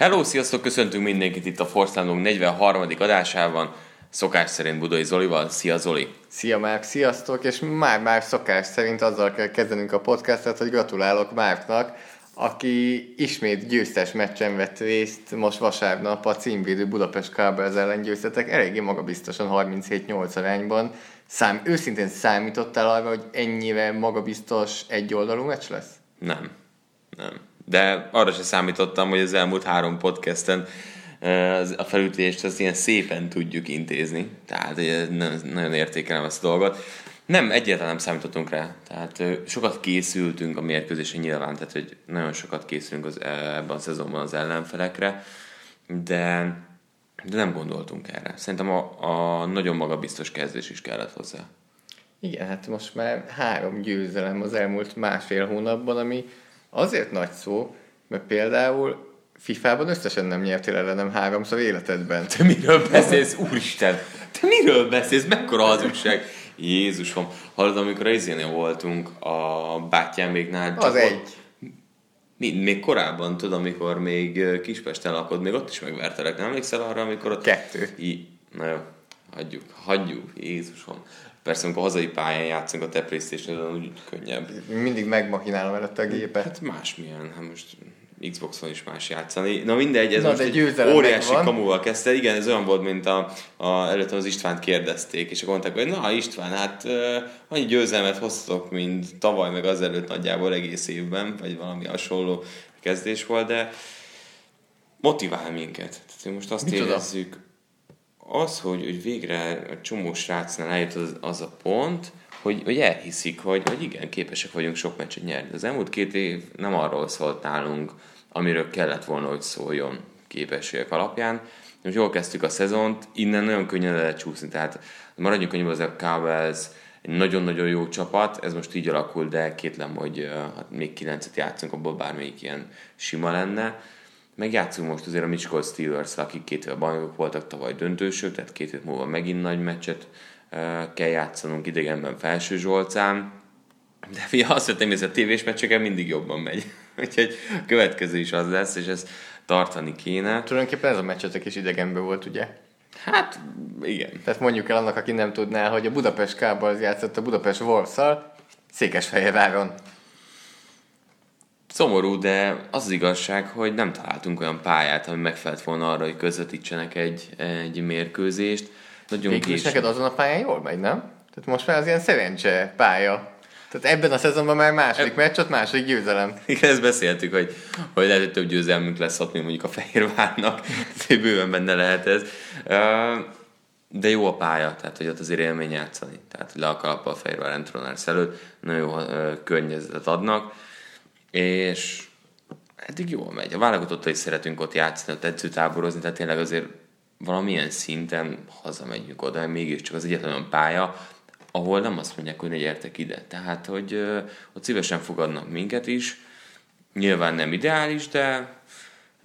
Hello, sziasztok! Köszöntünk mindenkit itt a Forstlandunk 43. adásában, szokás szerint Budai Zolival. Szia, Zoli! Szia, Márk! Sziasztok! És már szokás szerint azzal kell kezdenünk a podcastot, hogy gratulálok Márknak, aki ismét győztes meccsen vett részt most vasárnap a címvédő Budapest Kárba ellen győztetek, eléggé magabiztosan 37-8 arányban. Őszintén számítottál arra, hogy ennyire magabiztos egyoldalú meccs lesz? Nem. De arra se számítottam, hogy az elmúlt 3 podcasten a felütést azt ilyen szépen tudjuk intézni. Tehát nagyon értékelem ezt a dolgot. Nem, egyáltalán nem számítottunk rá. Tehát sokat készültünk a mérkőzésen nyilván, tehát hogy nagyon sokat készülünk ebben a szezonban az ellenfelekre, de nem gondoltunk erre. Szerintem a nagyon magabiztos kezdés is kellett hozzá. Igen, hát most már 3 győzelem az elmúlt másfél hónapban, ami azért nagy szó, mert például FIFA-ban összesen nem nyertél ellenem 3-szor életedben. Te miről beszélsz, úristen? Te miről beszélsz? Mekkora hazugság? Jézusom, hallod, amikor a izénél voltunk a bátyáméknál. Az egy. Még korábban, tudod, amikor még Kispesten lakod, még ott is megvertelek. Nem emlékszel arra, amikor ott... 2. Na jó, hagyjuk, Jézusom. Persze, amikor hazai pályán játszunk a te PlayStation-on, úgy könnyebb. Mindig megmakinálom előtt a gépet. Hát másmilyen, hát most Xboxon is más játszani. Na mindegy, ez most egy óriási kamuval kezdte. Igen, ez olyan volt, mint előttem az Istvánt kérdezték, és akkor mondták, hogy na István, hát annyi győzelmet hoztatok, mint tavaly, meg azelőtt nagyjából egész évben, vagy valami hasonló kezdés volt, de motivál minket. Tehát most azt érezzük... Az, hogy végre a csomó srácnál eljött az a pont, hogy elhiszik, hogy igen, képesek vagyunk sok meccset nyerni. Az elmúlt 2 év nem arról szólt nálunk, amiről kellett volna, hogy szóljon képességek alapján. Most jól kezdtük a szezont, innen nagyon könnyen lehet csúszni. Tehát maradjunk annyiban, az a Cowboys egy nagyon-nagyon jó csapat, ez most így alakul, de kétlem, hogy hát még 9-et játszunk, abból bármelyik ilyen sima lenne. Meg játszunk most azért a Miskolc Steelers, akik 2 éve bajnokok voltak, tavaly döntősök, tehát 2 év múlva megint nagy meccset kell játszanunk idegenben Felső Zsolcán. De figyelj, azt vettem, hogy a tévés meccseken mindig jobban megy. Úgyhogy a következő is az lesz, és ezt tartani kéne. Tulajdonképpen ez a meccsetek is idegenben volt, ugye? Hát, igen. Tehát mondjuk el annak, aki nem tudná, hogy a Budapest Kárba játszott a Budapest Warszal Székesfehérváron. Szomorú, de az az igazság, hogy nem találtunk olyan pályát, ami megfelelt volna arra, hogy közvetítsenek egy mérkőzést. Végül is neked azon a pályán jól megy, nem? Tehát most már az ilyen szerencse pálya. Tehát ebben a szezonban már második meccs, ott második győzelem. Igen, ezt beszéltük, hogy lehet, hogy több győzelmünk lesz ott, mint mondjuk a Fehérvárnak. Bőven benne lehet ez. De jó a pálya, tehát hogy ott azért élmény játszani. Tehát le a kalappal a Fehérvár Entronársz előtt. Nagyon jó környezetet adnak. És eddig jól megy. A válogatottal is szeretünk ott játszani, ott edzőtáborozni, tehát tényleg azért valamilyen szinten hazamegyünk oda, mégiscsak az egyetlen olyan pálya, ahol nem azt mondják, hogy ne gyertek ide. Tehát, hogy ott szívesen fogadnak minket is. Nyilván nem ideális, de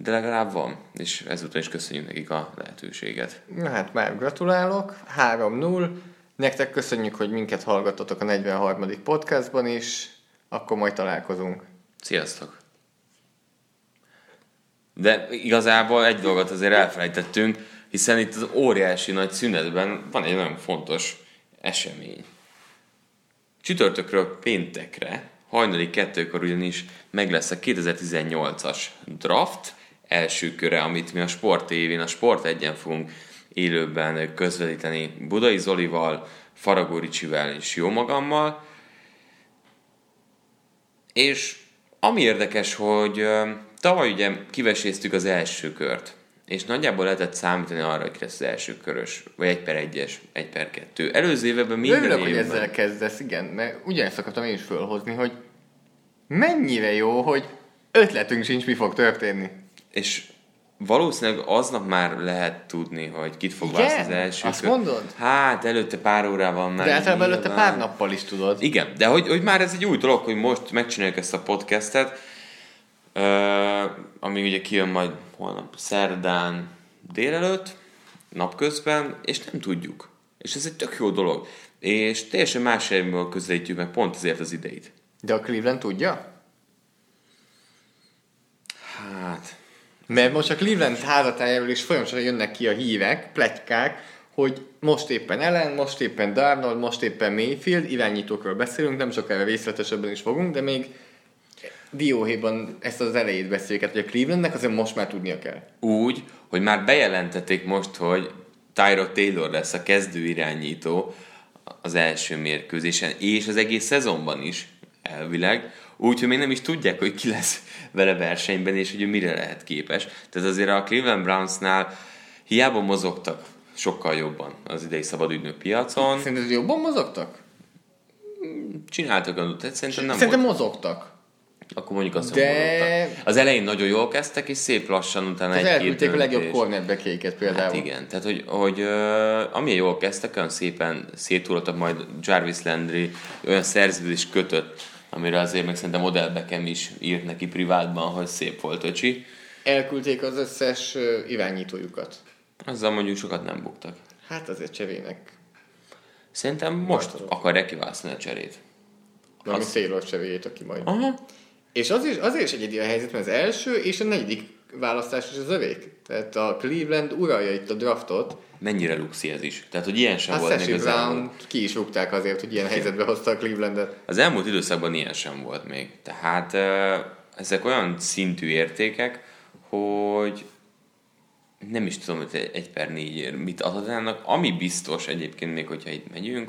legalább van. És ezúton is köszönjük nekik a lehetőséget. Na hát már gratulálok. 3-0. Nektek köszönjük, hogy minket hallgattatok a 43. podcastban is. Akkor majd találkozunk. Sziasztok! De igazából egy dolgot azért elfelejtettünk, hiszen itt az óriási nagy szünetben van egy nagyon fontos esemény. Csütörtökről péntekre, hajnali 2-kor ugyanis meg lesz a 2018-as draft első köre, amit mi a Sport TV-n, a Sport 1-en fogunk élőben közvetíteni Budai Zolival, Faragó Ricsivel és jó magammal. És ami érdekes, hogy tavaly ugye kiveséztük az első kört, és nagyjából lehetett számítani arra, hogy lesz az első körös, vagy 1/1-es, 1/2. Előző évben minden évben... Örülök, hogy ezzel kezdesz, igen, mert ugyanezt akartam én is fölhozni, hogy mennyire jó, hogy ötletünk sincs, mi fog történni. És valószínűleg aznap már lehet tudni, hogy kit fog válni az első. Azt mondod? Hát, előtte pár órával már. De általában előtte pár nappal is tudod. Igen, de hogy már ez egy új dolog, hogy most megcsináljuk ezt a podcastet, ami ugye kijön majd holnap szerdán délelőtt, napközben, és nem tudjuk. És ez egy tök jó dolog. És teljesen más helyből közelítjük meg pont ezért az ideit. De a Cleveland tudja? Hát... Mert most a Cleveland házatájáról is folyamatosan jönnek ki a hírek, pletykák, hogy most éppen Allen, most éppen Darnold, most éppen Mayfield, irányítókról beszélünk, nem sokára részletesebben is fogunk, de még dióhéjban ezt az elejét beszéljük, hát, hogy a Clevelandnek azért most már tudnia kell. Úgy, hogy már bejelentették most, hogy Tyrod Taylor lesz a kezdő irányító az első mérkőzésen, és az egész szezonban is elvileg, úgyhogy még nem is tudják, hogy ki lesz vele versenyben, és hogy ő mire lehet képes. Tehát azért a Cleveland Brownsnál hiába mozogtak sokkal jobban az idei szabadügynök piacon. Szerinted jobban mozogtak? Csináltak adott, szerintem mozogtak. Akkor mondjuk azt mondom, az elején nagyon jól kezdtek, és szép lassan utána egy-két döntés. Elküldték a legjobb cornerback-éket például. Hát igen, tehát hogy amilyen jól kezdtek, olyan szépen szétúrottak, majd Jarvis Landry olyan szerződést kötött, amire azért meg szerintem Odell Beckham is írt neki privátban, hogy szép volt, öcsi. Elküldték az összes irányítójukat. Azzal mondjuk sokat nem buktak. Hát azért cserének. Szerintem most akarják kiválasztani a cserét. Valami Taylor cseréjét, aki majd... Aha. És azért is egyedi a helyzet, mert az első és a negyedik választás is az övék. Tehát a Cleveland uralja itt a draftot. Mennyire luxi ez is. Tehát, hogy ilyen sem a volt még az elmúlt. Ki is rúgták azért, hogy ilyen helyzetbe hozta a Clevelandet. Az elmúlt időszakban ilyen sem volt még. Tehát ezek olyan szintű értékek, hogy nem is tudom, hogy 1/4-ért mit adhatnának. Ami biztos egyébként még, hogyha itt megyünk,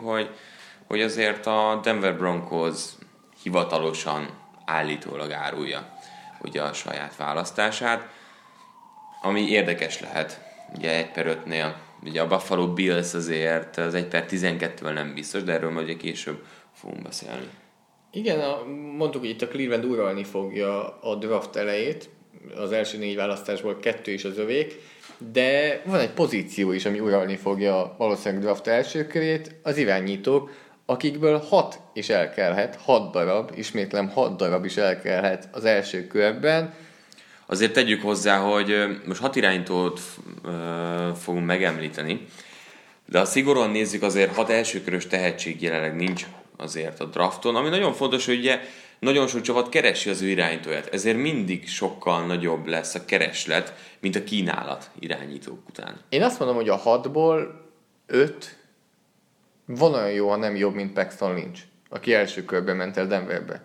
hogy azért a Denver Broncos hivatalosan állítólag árulja ugye a saját választását, ami érdekes lehet. Ugye 1/5-nél, ugye a Buffalo Bills azért az 1/12-vel nem biztos, de erről majd később fogunk beszélni. Igen, mondtuk, hogy itt a Cleveland uralni fogja a draft elejét, az első 4 választásból 2 is az övék, de van egy pozíció is, ami uralni fogja valószínűleg draft első körét, az irányítók, akikből 6 is elkelhet, 6 darab, ismétlem 6 darab is elkelhet az első körben. Azért tegyük hozzá, hogy most 6 irányítót fogunk megemlíteni, de ha szigorúan nézzük, azért 6 elsőkörös tehetség jelenleg nincs azért a drafton, ami nagyon fontos, hogy ugye nagyon sok csapat keresi az ő irányítóját, ezért mindig sokkal nagyobb lesz a kereslet, mint a kínálat irányítók után. Én azt mondom, hogy a 6-ból 5 van olyan jó, ha nem jobb, mint Paxton Lynch, aki első körben ment el Denverbe.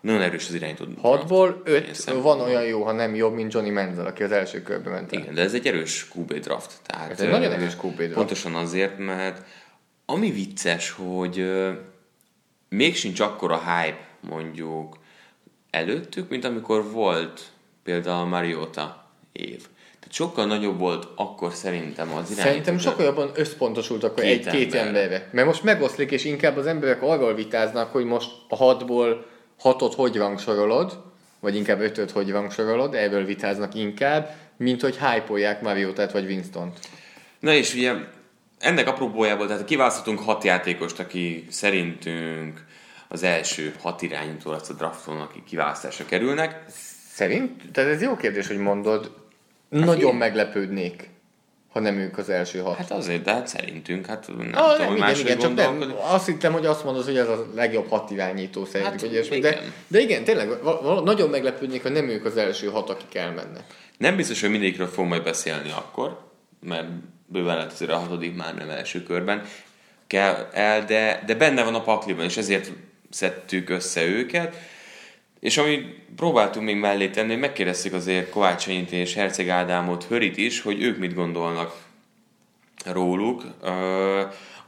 Nagyon erős az irányító. 6-ból 5 van olyan jó, ha nem jobb, mint Johnny Manziel, aki az első körben ment el. Igen, de ez egy erős QB draft. Tehát ez egy nagyon erős QB draft. Pontosan azért, mert ami vicces, hogy még sincs akkora hype mondjuk előttük, mint amikor volt például a Mariota év. Tehát sokkal nagyobb volt akkor szerintem az irányítók. Szerintem sokkal jobban összpontosultak akkor egy-két emberre. Mert most megoszlik, és inkább az emberek arról vitáznak, hogy most a 6-ból 6-ot hogy rangsorolod, vagy inkább 5-öt hogy rangsorolod, erről vitáznak inkább, mint hogy hype-olják Mariotát vagy Winstont. Na és ugye ennek apropójából, tehát kiválasztottunk 6 játékost, aki szerintünk az első 6 irányító lesz a drafton, aki kiválasztásra kerülnek. Tehát ez jó kérdés, hogy mondod. Nagyon meglepődnék, ha nem ők az első 6. Hát azért, de hát szerintünk, hát nem tudom, máshogy gondolkodni. Azt hittem, hogy azt mondod, hogy ez a legjobb 6 irányító szerintük, hát, ilyesmi. De igen, tényleg, nagyon meglepődnék, ha nem ők az első 6, akik elmennek. Nem biztos, hogy mindegyikről fogunk majd beszélni akkor, mert bőven lehet azért a 6. már nem első körben kell el, de benne van a pakliban, és ezért szedtük össze őket. És amit próbáltunk még mellé tenni, hogy megkérdeztük azért Kovács Anit és Herceg Ádámot, Hörit is, hogy ők mit gondolnak róluk.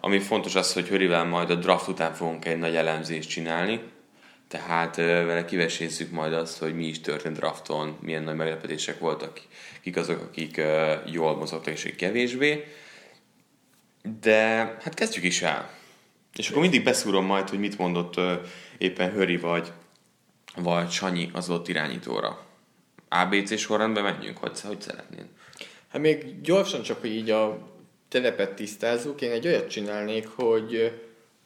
Ami fontos az, hogy Hörivel majd a draft után fogunk egy nagy elemzést csinálni. Tehát vele kivesézzük majd azt, hogy mi is történt drafton, milyen nagy meglepetések voltak, kik azok, akik jól mozogtak, és kevésbé. De hát kezdjük is el. És akkor mindig beszúrom majd, hogy mit mondott éppen Höri vagy Sanyi az ott irányítóra. ABC sorrendben menjünk, hogy szeretnéd? Hát még gyorsan csak, hogy így a telepet tisztázzuk, én egy olyat csinálnék,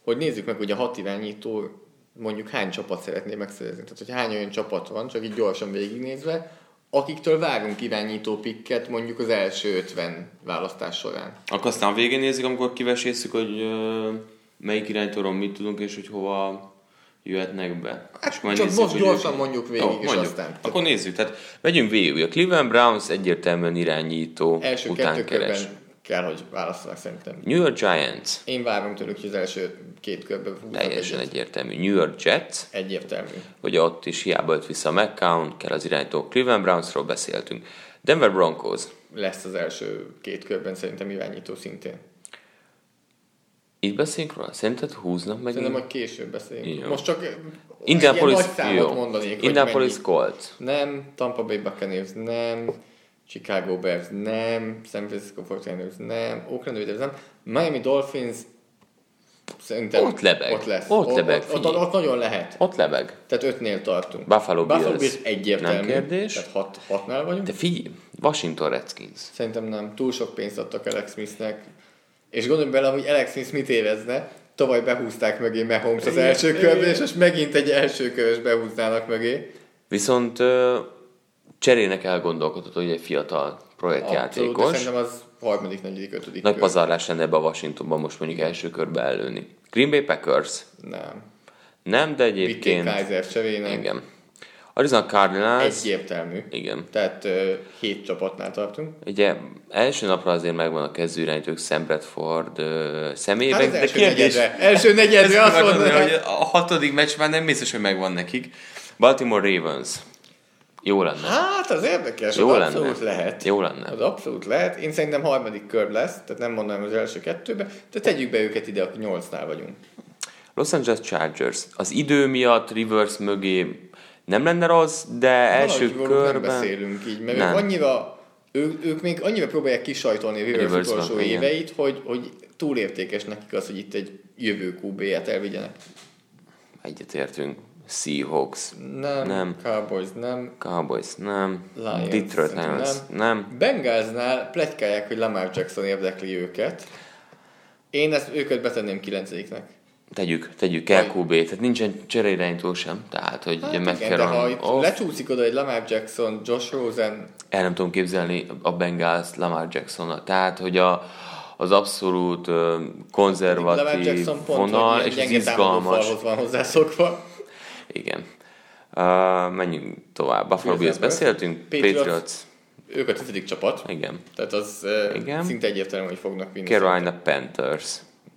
hogy nézzük meg, hogy a 6 irányító mondjuk hány csapat szeretné megszerezni. Tehát, hogy hány olyan csapat van, csak így gyorsan végignézve, akiktől várunk irányító pikket mondjuk az első 50 választás során. Akkor aztán végén nézzük, amikor kivesészük, hogy melyik irányítóról mit tudunk, és hogy hova jöhetnek be. Hát majd csak nézzük, most gyorsan mondjuk végig, jó, és mondjuk. Aztán... Akkor nézzük, tehát megyünk végül. A Cleveland Browns egyértelműen irányító első utánkeres. Kell, hogy válaszolják szerintem. New York Giants. Én várom tőlük, hogy az első két körben húznak. Teljesen egyértelmű. New York Jets. Egyértelmű. Hogy ott is hiába jött vissza McCown, kell az irányító. Cleveland Brownsról beszéltünk. Denver Broncos. Lesz az első két körben szerintem irányító szintén. Itt beszélünk róla? Szerinted húznak meg? Szerintem majd később beszélünk. Most csak Indianapolis, ilyen nagy számot mondanék. Indianapolis Colts. Nem. Tampa Bay Buccaneers. Nem. Chicago Bears nem, San Francisco 49ers nem, Oakland Raiders nem, Miami Dolphins szerintem ott lebeg. Ott lesz. Ott nagyon lehet. Ott lebeg. Tehát 5-nél tartunk. Buffalo Bills egyértelmű. Nem kérdés. Tehát 6-nál vagyunk. De figyelj, Washington Redskins. Szerintem nem. Túl sok pénzt adtak Alex Smithnek. És gondolj bele, hogy Alex Smith mit érezne. Tavaly behúzták mögé Mahomes az első körben, és most megint egy első körös behúznának mögé. Viszont... Cserének elgondolkodott, hogy egy fiatal projektjátékos. Abszolút, szerintem az harmadik, negyedik, ötödik nagy kör. Pazarlás lenne ebbe a Washingtonban most mondjuk első körbe előni. Green Bay Packers? Nem. Nem, de egyébként... Vicky Kaiser cserének. Igen. Arizona Cardinals? Egyértelmű. Igen. Tehát 7 csapatnál tartunk. Ugye első napra azért megvan a kezdőirányítók Sam Bradford személyében. Hát az első negyedre azt mondani, hogy a 6. meccs már nem biztos, hogy megvan nekik. Baltimore Ravens. Jó lenne. Hát az érdekes, jó az abszolút lenne. Lehet. Jó lenne. Az abszolút lehet. Én szerintem harmadik kör lesz, tehát nem mondanám az első kettőbe, de tegyük be őket ide, aki 8-nál vagyunk. Los Angeles Chargers. Az idő miatt Rivers mögé nem lenne rossz, de első körben... Nem beszélünk így, mert ők még annyira próbálják kisajtolni Rivers utolsó éveit, hogy túlértékes nekik az, hogy itt egy jövő QB-et elvigyenek. Egyetértünk. Seahawks. Nem. Cowboys nem. Lions, Detroit nem. Bengalsnál pletykálják, hogy Lamar Jackson érdekli őket. Én ezt őket betenném 9-nek. Tegyük el QB-t. Tehát nincsen cseréirányító sem. Tehát, hogy hát meg kell... Ha lecsúszik oda egy Lamar Jackson, Josh Rosen... El nem tudom képzelni a Bengals Lamar Jacksonnal. Tehát, hogy az abszolút konzervatív vonal és az izgalmas. Van hozzászokva. Igen. Menjünk tovább. Buffalo Bills beszéltünk. Patriots. Ők a 10. csapat. Igen. Tehát az szinte egyértelmű, hogy fognak vinni. Carolina Panthers.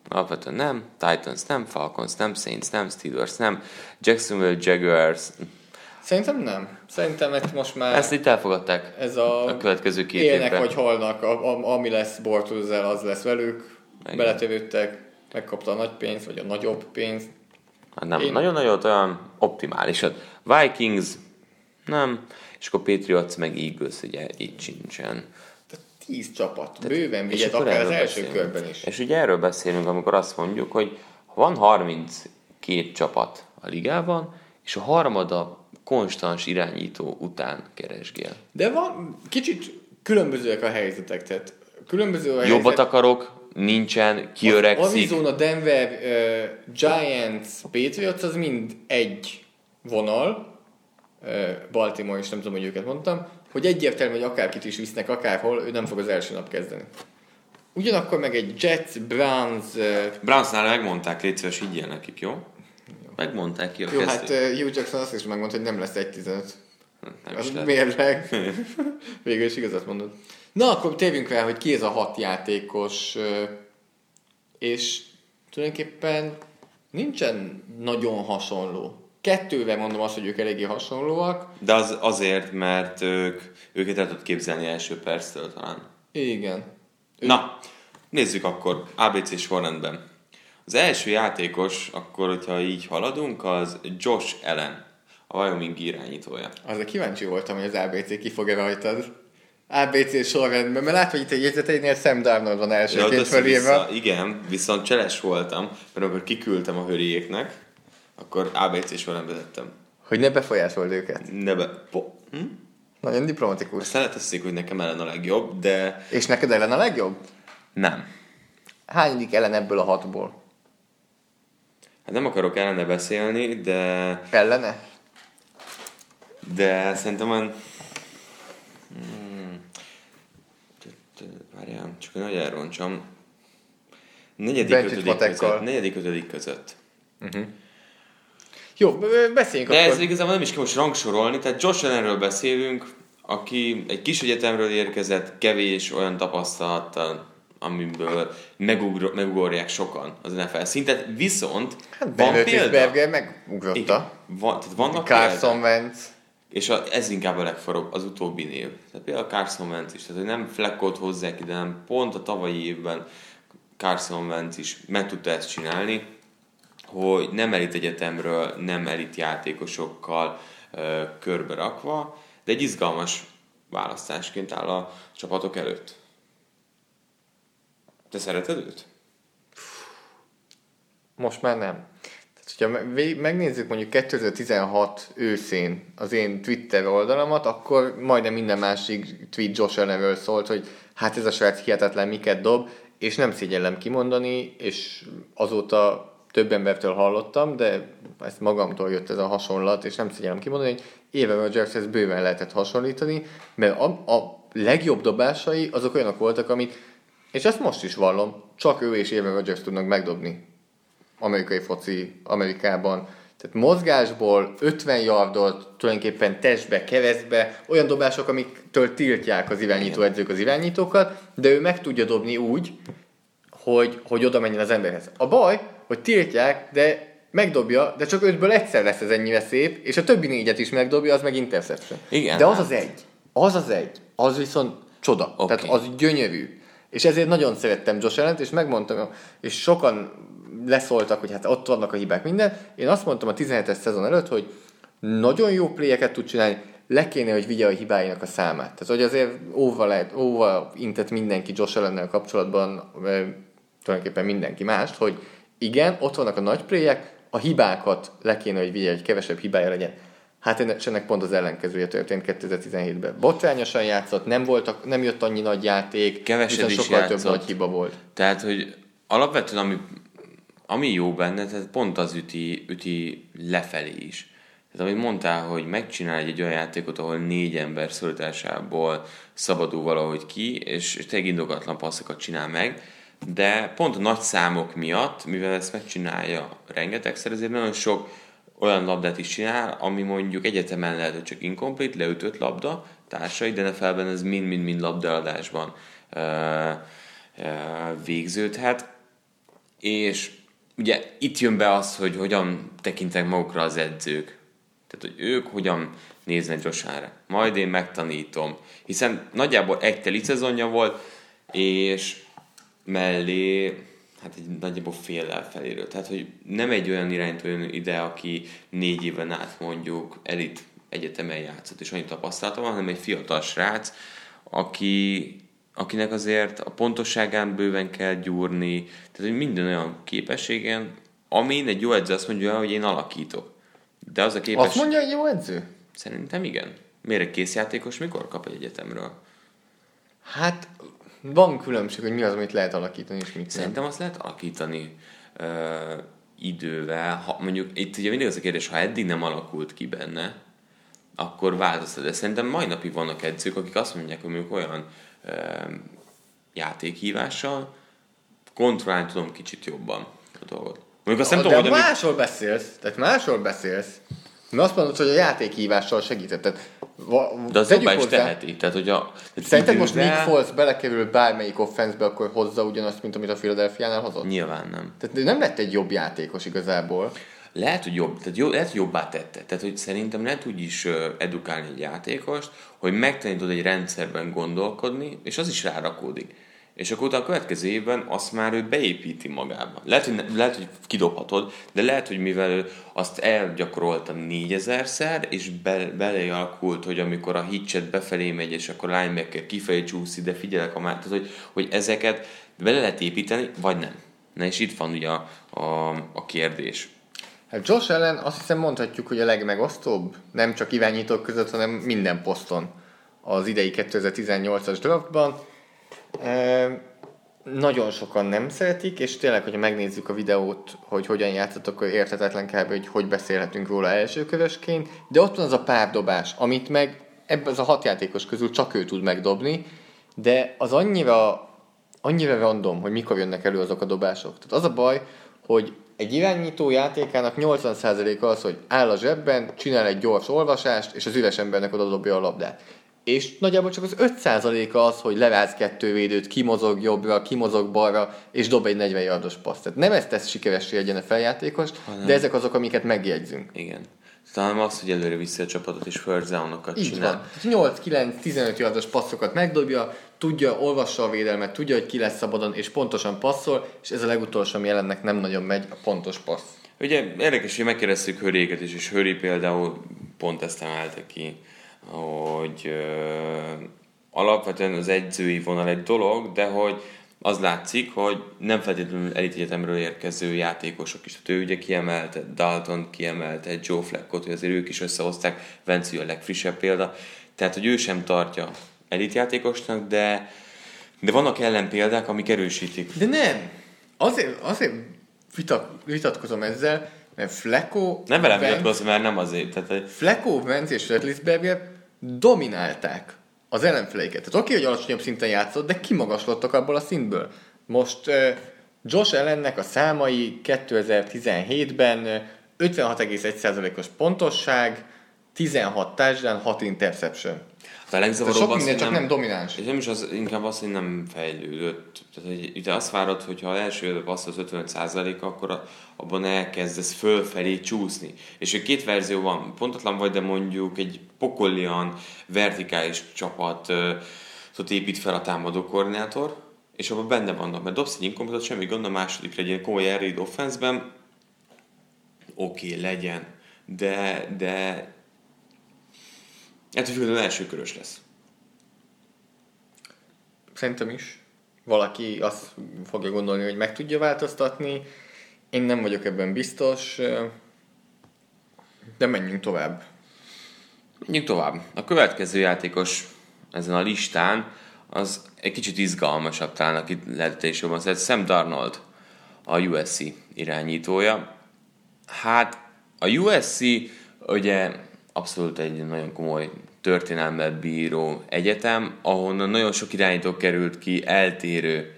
Alapvetően nem. Titans nem. Falcons nem. Saints nem. Steelers nem. Jacksonville Jaguars. Szerintem nem. Szerintem most már... Ezt itt elfogadták. Ez a következő két évben. Élnek vagy halnak. Ami lesz Bortuzzel, az lesz velük. Igen. Beletevődtek. Megkapta a nagy pénzt, vagy a nagyobb pénzt. Nem, nagyon-nagyon olyan optimálisat. Vikings, nem, és akkor Patriots meg Eagles, ugye itt sincsen. Tehát 10 csapat, bőven vigyed, akár az első körben is. És ugye erről beszélünk, amikor azt mondjuk, hogy van 32 csapat a ligában, és a harmada konstans irányító után keresgél. De van, kicsit különbözőek a helyzetek, tehát különböző a helyzet. Jobbat akarok, nincsen, kiöregszik. Arizona, Denver, Giants, Patriots, az mind egy vonal, Baltimore is, nem tudom, hogy őket mondtam, hogy egyértelmű, hogy akárkit is visznek akárhol, ő nem fog az első nap kezdeni. Ugyanakkor meg egy Jets, Browns... Brownsnál megmondták, légy szíves, higgyél nekik, jó? Megmondták ki a kezdőt. Jó, hát Hugh Jackson azt is megmondta, hogy nem lesz 1-15. Nem is lehet. Mérleg. Végül is igazat mondod. Na, akkor tévünk rá, hogy ki ez a 6 játékos, és tulajdonképpen nincsen nagyon hasonló. 2-re mondom azt, hogy ők eléggé hasonlóak. De az azért, mert őket el tud képzelni első perctől talán. Igen. Na, nézzük akkor ABC sorrendben. Az első játékos, akkor, hogyha így haladunk, az Josh Allen, a Wyoming irányítója. Azért kíváncsi voltam, hogy az ABC ki fog-e rajtad. ABC sorrendben, mert látva, hogy itt a jegyzeteinél Sam Darnold van elsőként felírva. Igen, viszont cseles voltam, mert amikor kiküldtem a hőriéknek, akkor ABC sorrendben tettem. Hogy ne befolyásold őket. Nagyon diplomatikus. Azt leteszik, hogy nekem Ellen a legjobb, de... És neked Ellen a legjobb? Nem. Hányadik Ellen ebből a 6-ból? Hát nem akarok ellene beszélni, de... Ellene? De szerintem olyan... Várjál, csak nagyon elroncsam. 4.-5. között. Jó, beszéljünk de akkor. De ez igazából nem is kell most rangsorolni, tehát Josh Allenről beszélünk, aki egy kis egyetemről érkezett, kevés olyan tapasztalattal, amiből megugorják sokan az NFL szintet, viszont hát van példa. Berger megugrotta. Vannak Carson Wentz. És ez inkább a legforróbb, az utóbbi név. Tehát például Carson Wentz is. Tehát, hogy nem Fleckot hozzák ide, hanem pont a tavalyi évben Carson Wentz is meg tudta ezt csinálni, hogy nem elit egyetemről, nem elit játékosokkal körbe rakva, de egy izgalmas választásként áll a csapatok előtt. Te szereted őt? Most már nem. Tehát, hogyha megnézzük mondjuk 2016 őszén az én Twitter oldalamat, akkor majdnem minden másik tweet Josh Allenről szólt, hogy hát ez a srác hihetetlen miket dob, és nem szégyellem kimondani, és azóta több embertől hallottam, de ezt magamtól jött ez a hasonlat, és nem szégyellem kimondani, hogy Aaron Rodgershez bőven lehetett hasonlítani, mert a legjobb dobásai azok olyanok voltak, amit, és ezt most is vallom, csak ő és Aaron Rodgers tudnak megdobni amerikai foci Amerikában. Tehát mozgásból 50 yardot tulajdonképpen testbe, keresztbe, olyan dobások, amiktől tiltják az irányítóedzők az irányítókat, de ő meg tudja dobni úgy, hogy oda menjen az emberhez. A baj, hogy tiltják, de megdobja, de csak 5-ből egyszer lesz ez ennyire szép, és a többi 4-et is megdobja, az meg interception. Igen, de az hát. Az viszont csoda. Okay. Tehát az gyönyörű. És ezért nagyon szerettem Josh Allent, és megmondtam, és sokan leszóltak, hogy hát ott vannak a hibák, minden. Én azt mondtam a 17-es szezon előtt, hogy nagyon jó playeket tud csinálni, le kéne, hogy vigye a hibáinak a számát. Tehát, hogy azért óva intett mindenki Josh Allennel kapcsolatban, tulajdonképpen mindenki mást, hogy igen, ott vannak a nagy playek, a hibákat le kéne, hogy vigye, hogy kevesebb hibája legyen. Hát ennek pont az ellenkezője történt 2017-ben. Botrányosan játszott, nem jött annyi nagy játék, kevesebb is sokkal játszott. Több nagy hiba volt. Tehát, hogy alapvetően ami jó benne, tehát pont az üti lefelé is. Tehát, amit mondtál, hogy megcsinálj egy olyan játékot, ahol 4 ember szorításából szabadul valahogy ki, és tényleg indokatlan passzokat csinál meg, de pont a nagy számok miatt, mivel ezt megcsinálja rengetegszer, ezért nagyon sok olyan labdát is csinál, ami mondjuk egyetemen lehet, hogy csak incomplete, leütött labda, társai, de NFL-ben ez mind-mind-mind labdaadásban végződhet. És ugye itt jön be az, hogy hogyan tekintek magukra az edzők. Tehát, hogy ők hogyan néznek Josh-ra. Majd én megtanítom. Hiszen nagyjából egy teli szezonja volt, és mellé, hát egy nagyjából féllel feléről. Tehát, hogy nem egy olyan iránytól jön ide, aki 4 éven át mondjuk elit egyetemen játszott, és annyi tapasztalata van, hanem egy fiatal srác, akinek azért a pontosságán bőven kell gyúrni, tehát hogy minden olyan képességen, amin egy jó edző azt mondja, hogy én alakítok. De az a képesség... Azt mondja egy jó edző? Szerintem igen. Miért egy készjátékos mikor kap egy egyetemről? Hát... Van különbség, hogy mi az, amit lehet alakítani, és mit nem. Szerintem azt lehet alakítani idővel. Ha, mondjuk itt ugye mindig az a kérdés, ha eddig nem alakult ki benne, akkor változtat. De szerintem mai napig vannak edzők, akik azt mondják, hogy mondjuk olyan játékhívással kontrollálni tudom kicsit jobban a dolgot. Mondjuk azt nem tudom, de hogy másról beszélsz. Mert azt mondod, hogy a játékhívással segített. Tehát, de az jobbá is teheti. Tehát, hogy szerinted most Nick Foles belekerül bármelyik offenszbe, akkor hozza ugyanazt, mint amit a Philadelphia-nál hozott? Nyilván nem. Tehát nem lett egy jobb játékos igazából. Lehet, hogy jobbá tette. Tehát, hogy szerintem lehet úgy is edukálni egy játékost, hogy megtanítod egy rendszerben gondolkodni, és az is rárakódik. És akkor a következő évben azt már ő beépíti magába. Lehet, hogy kidobhatod, de lehet, hogy mivel ő azt elgyakoroltam 4000-szer, és belé alakult, hogy amikor a hitchet befelé megy, és akkor linebacker kifelé csúszi, de figyelek a már, tehát, hogy ezeket bele lehet építeni, vagy nem. Na és itt van ugye a kérdés. Hát Josh Allen azt hiszem mondhatjuk, hogy a legmegosztóbb, nem csak irányítók között, hanem minden poszton az idei 2018-as draftban. Nagyon sokan nem szeretik, és tényleg, hogyha megnézzük a videót, hogy hogyan játszott, akkor érthetetlen kb. Hogy beszélhetünk róla elsőkövesként, de ott van az a párdobás, amit meg ebben az a 6 játékos közül csak ő tud megdobni, de az annyira random, hogy mikor jönnek elő azok a dobások. Tehát az a baj, hogy egy irányító játékának 80%-a az, hogy áll a zsebben, csinál egy gyors olvasást, és az üres embernek oda dobja a labdát. És nagyjából csak az 5%-a az, hogy leváz kettő védőt, kimozog jobbra, kimozog balra, és dob egy 40 yardos paszt. Tehát nem ezt tesz sikeressé legyen a feljátékos, hanem. De ezek azok, amiket megjegyzünk. Igen. Talán az, hogy előre viszi a csapatot és first down-okat csinál. 8-9-15 yardos passzokat megdobja, tudja, olvassa a védelmet, tudja, hogy ki lesz szabadon, és pontosan passzol, és ez a legutolsó, ami jelennek nem nagyon megy, a pontos passz. Ugye érdekes, hogy megkérdeztük Hurryt is, és Hurry például pont ezt emelte ki, hogy alapvetően az edzői vonal egy dolog, de hogy az látszik, hogy nem feltétlenül elit egyetemről érkező játékosok is. Tehát ő ugye kiemelte Dalton, kiemelte Joe Flaccot, hogy azért ők is összehozták, Venci a legfrissebb példa. Tehát, hogy ő sem tartja elitjátékosnak, de vannak ellenpéldák, amik erősítik. De nem! Azért vitatkozom ezzel, mert Flacco... Nem velem vitatkozom, mert nem azért. Tehát, Flacco, Venci és Roethlisberger dominálták az ellenfeleiket. Tehát oké, hogy alacsonyabb szinten játszott, de kimagaslottak abból a szintből. Most Josh Allennek a számai 2017-ben 56,1%-os pontosság, 16 touchdown, 6 interception. Sok minden, csak nem domináns. És nem is az, inkább az, hogy nem fejlődött. Tehát, ugye azt várod, hogy ha az első előbb az 55%, akkor abban elkezdesz fölfelé csúszni. És két verzió van. Pontatlan vagy, de mondjuk egy pokolian vertikális csapat épít fel a támadó koordinátor, és abban benne vannak. Mert dobsz egy inkompetot, semmi gond, a másodikra egy ilyen komoly air-raid offense-ben oké, legyen. De ettől függően első körös lesz. Szerintem is. Valaki azt fogja gondolni, hogy meg tudja változtatni. Én nem vagyok ebben biztos. De menjünk tovább. A következő játékos ezen a listán az egy kicsit izgalmasabb talán, aki lehetőségben van. Tehát Sam Darnold, a USC irányítója. Hát a USC ugye abszolút egy nagyon komoly történelemmel bíró egyetem, ahonnan nagyon sok irányító került ki eltérő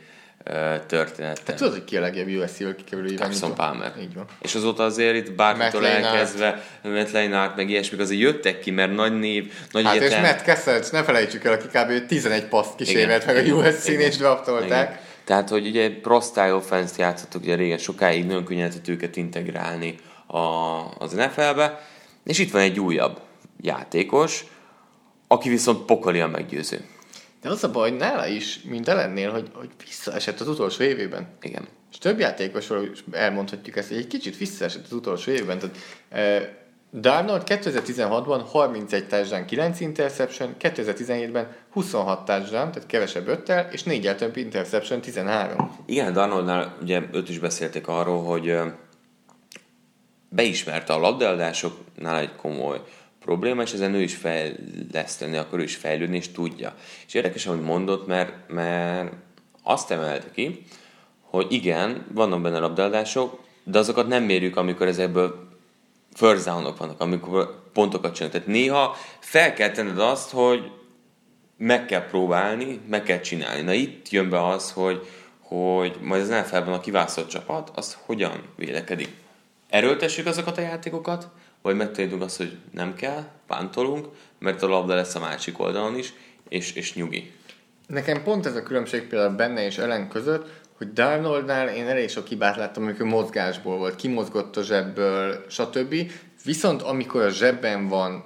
történeten. Hát tudod, hogy ki a legjobb USC-ből kikerülő irányító? Carson Palmer. Így van. És azóta azért itt bármitől elkezdve Matt Leinart, meg ilyesmik azért jöttek ki, mert nagy név, nagy hát egyetem. Hát és Matt Kesselts, ne felejtsük el, aki kb. 11 paszt kísérlet meg a USC-n és draftolták. Tehát, hogy ugye pro-style offense-t játszottuk ugye régen sokáig, nagyon könnyen lehetett őket integrálni az NFL-be. És itt van egy újabb játékos, aki viszont pokolian meggyőző. De az a baj, hogy nála is, mint Allennél, hogy visszaesett az utolsó évében. Igen. És több játékosról elmondhatjuk ezt, hogy egy kicsit visszaesett az utolsó évben. Tehát, Darnold 2016-ban 31 touchdown, 9 interception, 2017-ben 26 touchdown, tehát kevesebb 5-tel, és 4-el több interception, 13. Igen, Darnoldnál ugye őt is beszélték arról, hogy beismerte a labdaadásoknál egy komoly probléma, és ezen ő is fejleszteni, akkor ő is fejlődni, és tudja. És érdekes, amit mondott, mert azt emelte ki, hogy igen, vannak benne labdaadások, de azokat nem mérjük, amikor ezekből first down-ok vannak, amikor pontokat csinálnak. Tehát néha fel kell tenned azt, hogy meg kell próbálni, meg kell csinálni. Na itt jön be az, hogy majd az NFL-ben a kiválasztott csapat, az hogyan vélekedik. Erőltessük azokat a játékokat, vagy megtanítjuk azt, hogy nem kell, pántolunk, mert a labda lesz a másik oldalon is, és nyugi. Nekem pont ez a különbség például benne és Ellen között, hogy Darnoldnál én elég sok hibát láttam, amikor mozgásból volt, kimozgott a zsebből, stb. Viszont amikor a zsebben van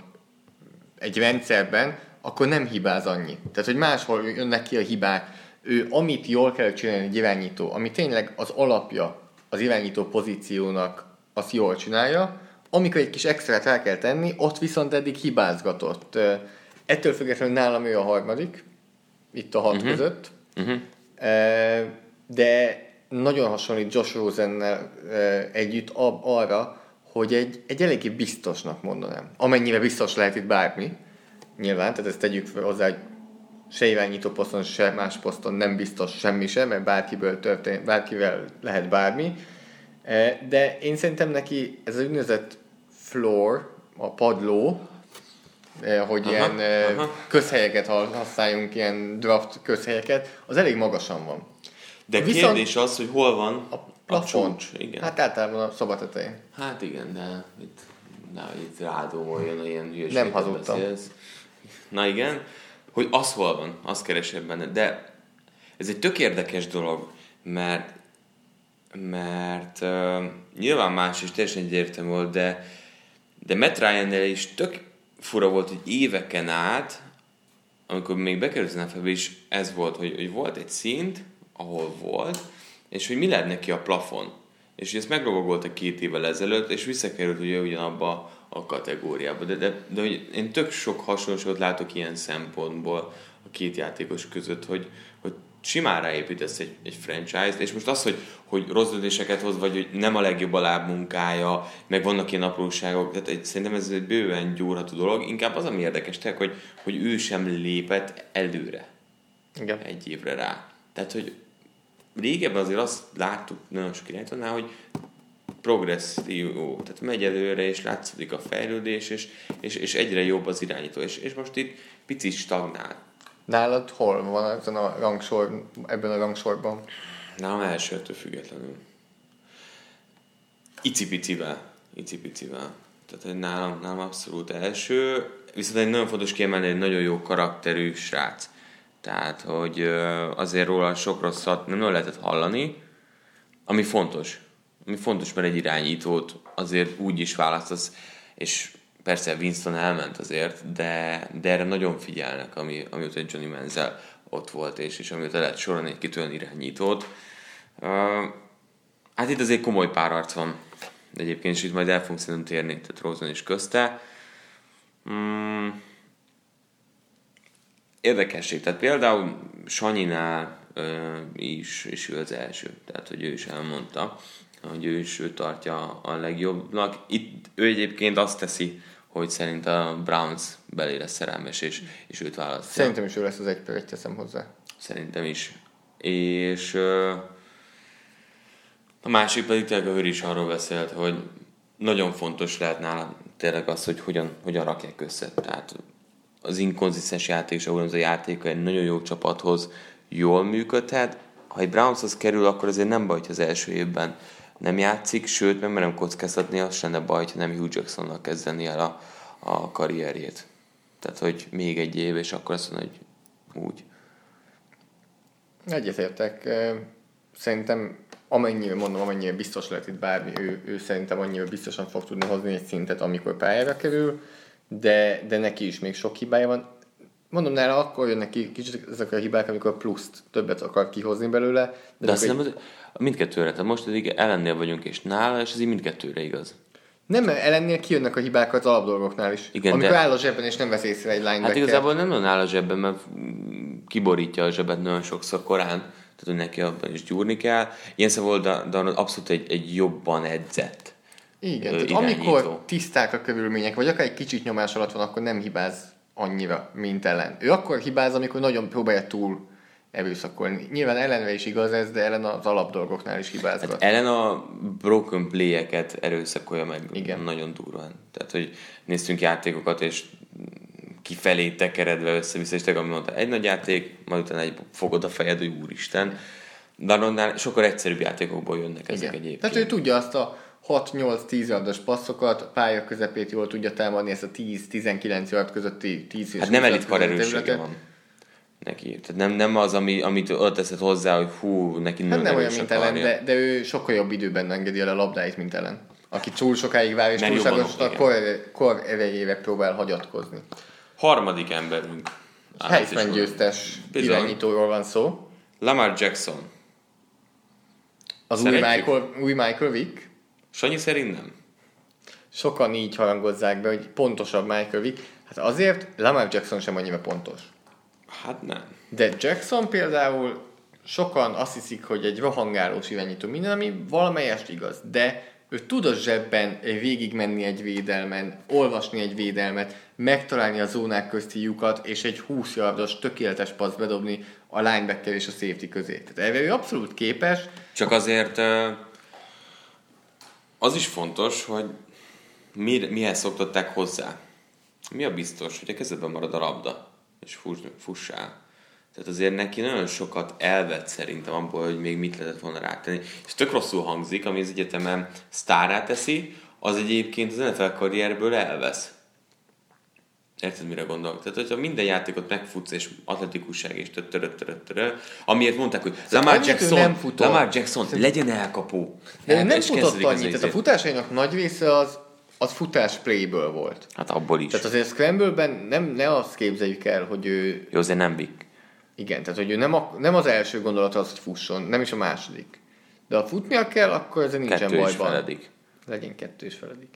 egy rendszerben, akkor nem hibáz annyi. Tehát, hogy máshol jönnek ki a hibák. Ő, amit jól kell csinálni egy irányító, ami tényleg az alapja az irányító pozíciónak, azt jól csinálja. Amikor egy kis extrát el kell tenni, ott viszont eddig hibázgatott. Ettől függetlenül nálam ő a harmadik, itt a 6 között. De nagyon hasonlít Josh Rosennel együtt arra, hogy egy eléggé biztosnak mondanám. Amennyire biztos lehet itt bármi. Nyilván, tehát ezt tegyük hozzá, hogy se irányító poszton, se más poszton nem biztos semmi sem, mert bárkivel lehet bármi. De én szerintem neki ez az úgynevezett floor, a padló, hogy ilyen közhelyeket használjunk, ilyen draft közhelyeket, az elég magasan van. De viszont kérdés az, hogy hol van a csúcs. Igen. Hát általában a szobatetején. Hát igen, de itt rádómoljon ilyen hülyeséget. Nem hazudtam. Beszélsz. Na igen, hogy az hol van, azt keresem benne. De ez egy tök érdekes dolog, mert nyilván más is teljesen egyértelmű volt, de Matt Ryan-nél is tök fura volt, hogy éveken át, amikor még bekerült az NFL-be is, ez volt, hogy volt egy szint, ahol volt, és hogy mi lehet neki a plafon. És ezt meglovagolta 2 évvel ezelőtt, és visszakerült ugye ugyanabba a kategóriába. De én tök sok hasonlóságot látok ilyen szempontból a 2 játékos között, hogy simán ráépítesz egy franchise-t, és most az, hogy rossz döntéseket hoz, vagy hogy nem a legjobb a lábmunkája, meg vannak ilyen apróságok, tehát szerintem ez egy bőven gyúrható dolog. Inkább az, ami érdekes, tehát, hogy ő sem lépett előre. Igen. 1 évre rá. Tehát, hogy régebben azért azt láttuk nagyon sok irányítónál, hogy progresszió, tehát megy előre, és látszódik a fejlődés, és egyre jobb az irányító, és most itt picit stagnál. Nálad hol van ebben a rangsorban? Nálam elsőtől függetlenül. Icipicivel. Tehát nálam abszolút első. Viszont egy nagyon fontos kiemelni, egy nagyon jó karakterű srác. Tehát, hogy azért róla sok rosszat nem lehetett hallani, ami fontos. Mert egy irányítót azért úgy is választasz, és persze Winston elment azért, de erre nagyon figyelnek, amióta Johnny Manziel ott volt, és amióta lehet sorolni egy kitűnő irányítót. Hát itt azért komoly párharc van. Egyébként is itt majd el fogunk szerintem térni, tehát Rosen is közte. Érdekesség, tehát például Sanyinál is ő az első, tehát hogy ő is elmondta, hogy ő tartja a legjobbnak. Itt ő egyébként azt teszi, hogy szerint a Browns belé lesz szerelmes, és őt választja. Szerintem is ő lesz az egypőt, teszem hozzá. Szerintem is. És a másik pedig ő is arról beszélt, hogy nagyon fontos lehet nála tényleg az, hogy hogyan rakják össze. Tehát az inkonzisztens játék és a játék egy nagyon jó csapathoz jól működhet. Ha egy Brownshoz kerül, akkor azért nem baj, hogy az első évben nem játszik, sőt, mert nem kockáztatni, az sem ne baj, ha nem Hugh Jacksonnal kezdeni el a karrierjét. Tehát, hogy még 1 év, és akkor azt mondja, hogy úgy. Egyetértek. Szerintem amennyire biztos lehet itt bármi, ő szerintem annyira biztosan fog tudni hozni egy szintet, amikor pályára kerül, de neki is még sok hibája van. Mondom, nála akkor jön neki kicsit ezek a hibák, amikor pluszt többet akar kihozni belőle. De azt hiszem, mindkettőre, tehát most eddig ellennél vagyunk és nála, és ez így mindkettőre igaz. Nem, ellennél kijönnek a hibák az alapdolgoknál is. Igen, amikor áll a zsebben és nem vesz észre egy linebackkert. Hát igazából nem nagyon áll a zsebben, mert kiborítja a zsebet nagyon sokszor korán, tehát hogy neki abban is gyúrni kell. Ilyen szóval Darnold abszolút egy jobban edzett. Igen, tehát amikor tiszták a körülmények, vagy akár egy kicsit nyomás alatt van, akkor nem hibáz annyira, mint ellen. Ő akkor hibáz, amikor nagyon próbálja túl erőszakolni. Nyilván ellenre is igaz ez, de ellen az alapdolgoknál is hibázgat. Hát ellen a broken play-eket erőszakolja meg. Igen. Nagyon durván. Tehát, hogy néztünk játékokat, és kifelé tekeredve össze-vissza, és tegabb mondta, egy nagy játék, majd utána egy fogod a fejed, hogy úristen. Darnoldnál sokkal egyszerűbb játékokból jönnek ezek. Igen. Egyébként. Tehát ő tudja azt a 6-8-10 yardos passzokat, pálya közepét jól tudja támadni, ezt a 10-19 yard közötti 10 és hát nem elit karerőssége van neki. Tehát nem az, amit oda teszed hozzá, hogy hú, neki nem erős. Hát nem olyan, mint ellen, de ő sokkal jobb időben engedi el a labdáit, mint ellen. Aki túl sokáig vár, és túlságosan a kor erejére próbál hagyatkozni. 3. emberünk. Heisman győztes irányítóról van szó. Lamar Jackson. Az új Michael Vick. Sanyi szerint nem. Sokan így harangozzák be, hogy pontosabb Michael Vick. Hát azért Lamar Jackson sem annyira pontos. Hát nem. De Jackson például sokan azt hiszik, hogy egy rohangálós irányító minden, ami valamelyest igaz. De ő tud a zsebben végigmenni egy védelmen, olvasni egy védelmet, megtalálni a zónák közti lyukat, és egy 20 yardos tökéletes passz bedobni a linebacker és a safety közé. Tehát erre ő abszolút képes. Csak azért... Az is fontos, hogy mihez szoktatták hozzá. Mi a biztos, hogy a kezedben marad a labda, és fussál. Tehát azért neki nagyon sokat elvett szerintem abból, hogy még mit lehetett volna rátenni. És tök rosszul hangzik, ami az egyetemen sztárrá teszi, az egyébként az NFL karrierből elvesz. Érted, mire gondolok? Tehát, hogyha minden játékot megfutsz, és atletikusság, és törö, amiért mondták, hogy Lamar Jackson, legyen elkapó. Nem futott annyit, tehát a futásainak nagy része az futás playből volt. Hát abból is. Tehát azért Scramble-ben ne azt képzeljük el, hogy ő... Jó, azért nem vik. Igen, tehát hogy ő nem az első gondolata az, hogy fusson, nem is a második. De ha futnia kell, akkor ez nincsen bajban. Legyen kettő is feledik.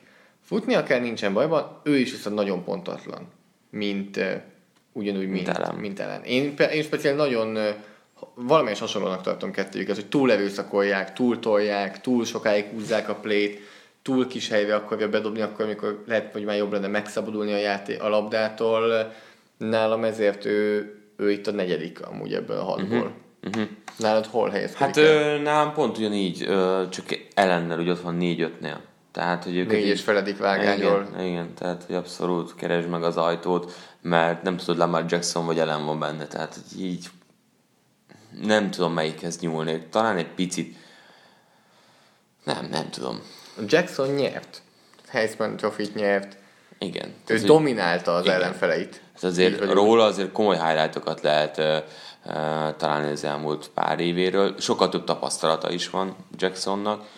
Futnia kell, nincsen bajban, ő is viszont nagyon pontatlan, mint Allen. Én speciál nagyon valamelyes hasonlónak tartom kettőjüket, hogy túl erőszakolják, túl tolják, túl sokáig húzzák a plét, túl kis helyre akarja bedobni, akkor amikor lehet, hogy már jobb lenne megszabadulni a labdától. Nálam ezért ő itt a negyedik amúgy ebből a hatból. Uh-huh. Uh-huh. Nálad hol helyezkedik? Hát nálam pont ugyanígy, csak Allennel ugye ott van 4-5-nél. Tehát, hogy 4 és feledik vágányról. Igen, tehát hogy abszolút keresd meg az ajtót, mert nem tudod, Lamar Jackson vagy Allen van benne. Tehát hogy így nem tudom melyikhez nyúlni. Talán egy picit nem tudom. Jackson nyert. Heisman Trophy-t nyert. Igen. Ő dominálta az ellenfeleit. Hát azért róla azért komoly highlightokat lehet talán az elmúlt pár évéről. Sokkal több tapasztalata is van Jacksonnak.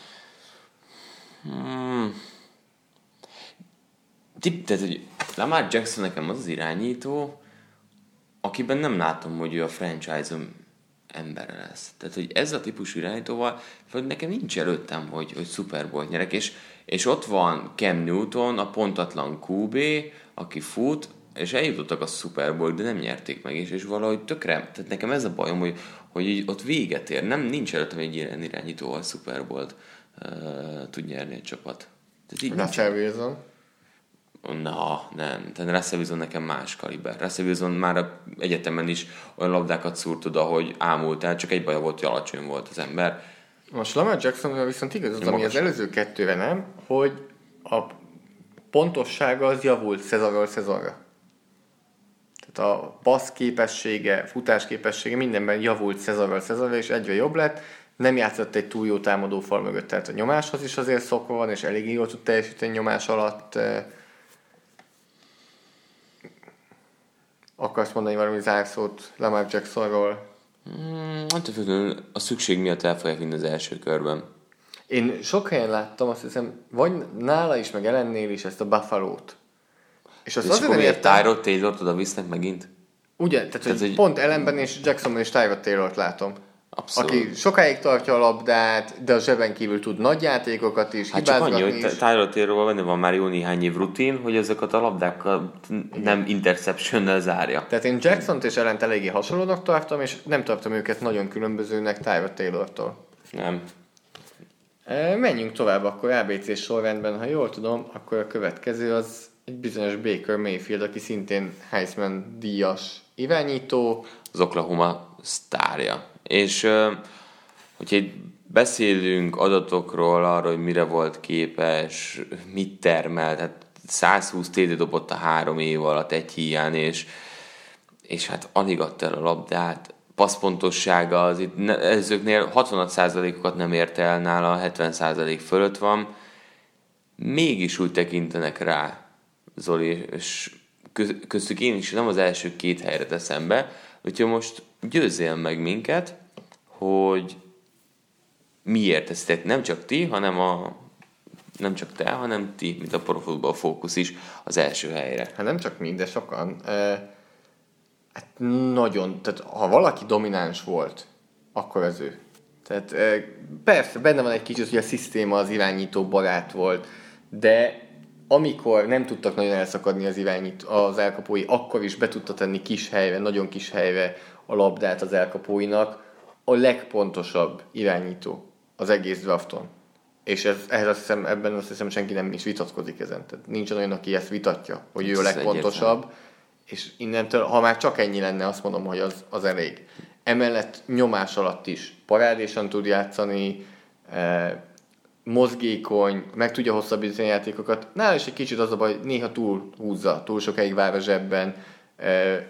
Tehát, hogy Lamar Jackson nekem az irányító, akiben nem látom, hogy ő a franchise-om embere lesz. Tehát, hogy ez a típusú irányítóval, vagy nekem nincs előttem, hogy Super Bowl-t nyerek, és ott van Cam Newton, a pontatlan QB, aki fut, és eljutottak a Super Bowl-t, de nem nyerték meg, és valahogy tökre, tehát nekem ez a bajom, hogy így ott véget ér, nincs előttem egy ilyen irányítóval Super Bowl-t tud nyerni egy csapat. Russell Wilson? Na, nem. Tehát Russell Wilson nekem más kaliber. Russell Wilson már a egyetemen is olyan labdákat szúrt oda, hogy ámultál, csak egy baja volt, hogy alacsony volt az ember. Most Lamar Jackson viszont igaz az, ami az előző kettőre nem, hogy a pontossága az javult szezonról szezonra. Tehát a passz képessége, futás képessége mindenben javult szezonról szezonra, és egyre jobb lett. Nem játszott egy túl jó támadó fal mögött, tehát a nyomáshoz is azért szokva van, és elég jól tud teljesíteni nyomás alatt. Akarsz mondani valami zárszót Lamar Jacksonról? Hát a szükség miatt el fogják vinni az első körben. Én sok helyen láttam, azt hiszem, vagy nála is, meg Allennél is ezt a Buffalo-t. És azt azért értem... Tyrod Taylort oda visznek megint? Ugye, tehát hogy pont Allenben és Jacksonban is Tyrod Taylort látom. Abszolút. Aki sokáig tartja a labdát, de a zseben kívül tud nagy játékokat is, hát hibázgatni annyi, is. Hát csak annyi, hogy Tyrod Taylorban van már jó néhány év rutin, hogy ezeket a labdákat nem interceptionnel zárja. Tehát én Jacksont és Allent eléggé hasonlónak tartom, és nem tartom őket nagyon különbözőnek Tyrod Taylortól. Nem. Menjünk tovább akkor ABC sorrendben, ha jól tudom, akkor a következő az egy bizonyos Baker Mayfield, aki szintén Heisman díjas irányító. Az Oklahoma sztárja. És hogyha beszélünk adatokról arról, hogy mire volt képes, mit termelt, hát 120 TD dobott a 3 év alatt egy híján, és hát alig adta el a labdát, passzpontossága az itt, ezőknél 60%-okat nem érte el nála, 70% fölött van, mégis úgy tekintenek rá, Zoli, és köztük én is nem az első két helyre teszem be, úgyhogy most győzzél meg minket, hogy miért teszitek nem csak ti, hanem nem csak te, hanem ti, mint a Pro Football Focus is az első helyre. Hát nem csak mi, de sokan. Hát nagyon, tehát ha valaki domináns volt, akkor az ő. Tehát persze, benne van egy kicsit, hogy a szisztéma az irányító barát volt, de amikor nem tudtak nagyon elszakadni az elkapói, akkor is be tudta tenni kis helyre, nagyon kis helyre a labdát az elkapóinak, a legpontosabb irányító az egész drafton. És ebben azt hiszem senki nem is vitatkozik ezen. Tehát nincs olyan, aki ezt vitatja, hogy ő a legpontosabb. Egyetlen. És innentől, ha már csak ennyi lenne, azt mondom, hogy az elég. Emellett nyomás alatt is parádésan tud játszani, mozgékony, meg tudja hosszabbítani játékokat. Nála is egy kicsit az a baj, néha túl húzza, túl sokáig vár a zsebben,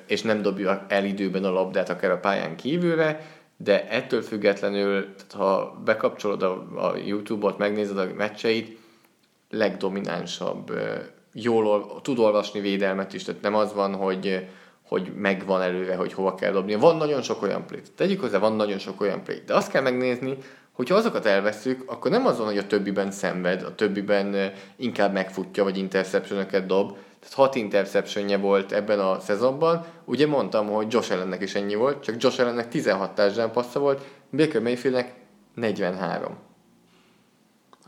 és nem dobja el időben a labdát akár a pályán kívülre, de ettől függetlenül, tehát ha bekapcsolod a YouTube-ot, megnézed a meccseit, legdominánsabb, jól tud olvasni védelmet is, tehát nem az van, hogy megvan előre, hogy hova kell dobnia. Van nagyon sok olyan play. Tegyük hozzá, van nagyon sok olyan play. De azt kell megnézni, hogyha azokat elveszük, akkor nem azon, hogy a többiben szenved, a többiben inkább megfutja, vagy interceptionöket dob. Tehát 6 interceptionje volt ebben a szezonban. Ugye mondtam, hogy Josh Allennek is ennyi volt, csak Josh Allennek 16 touchdown passza volt, Baker Mayfieldnek 43.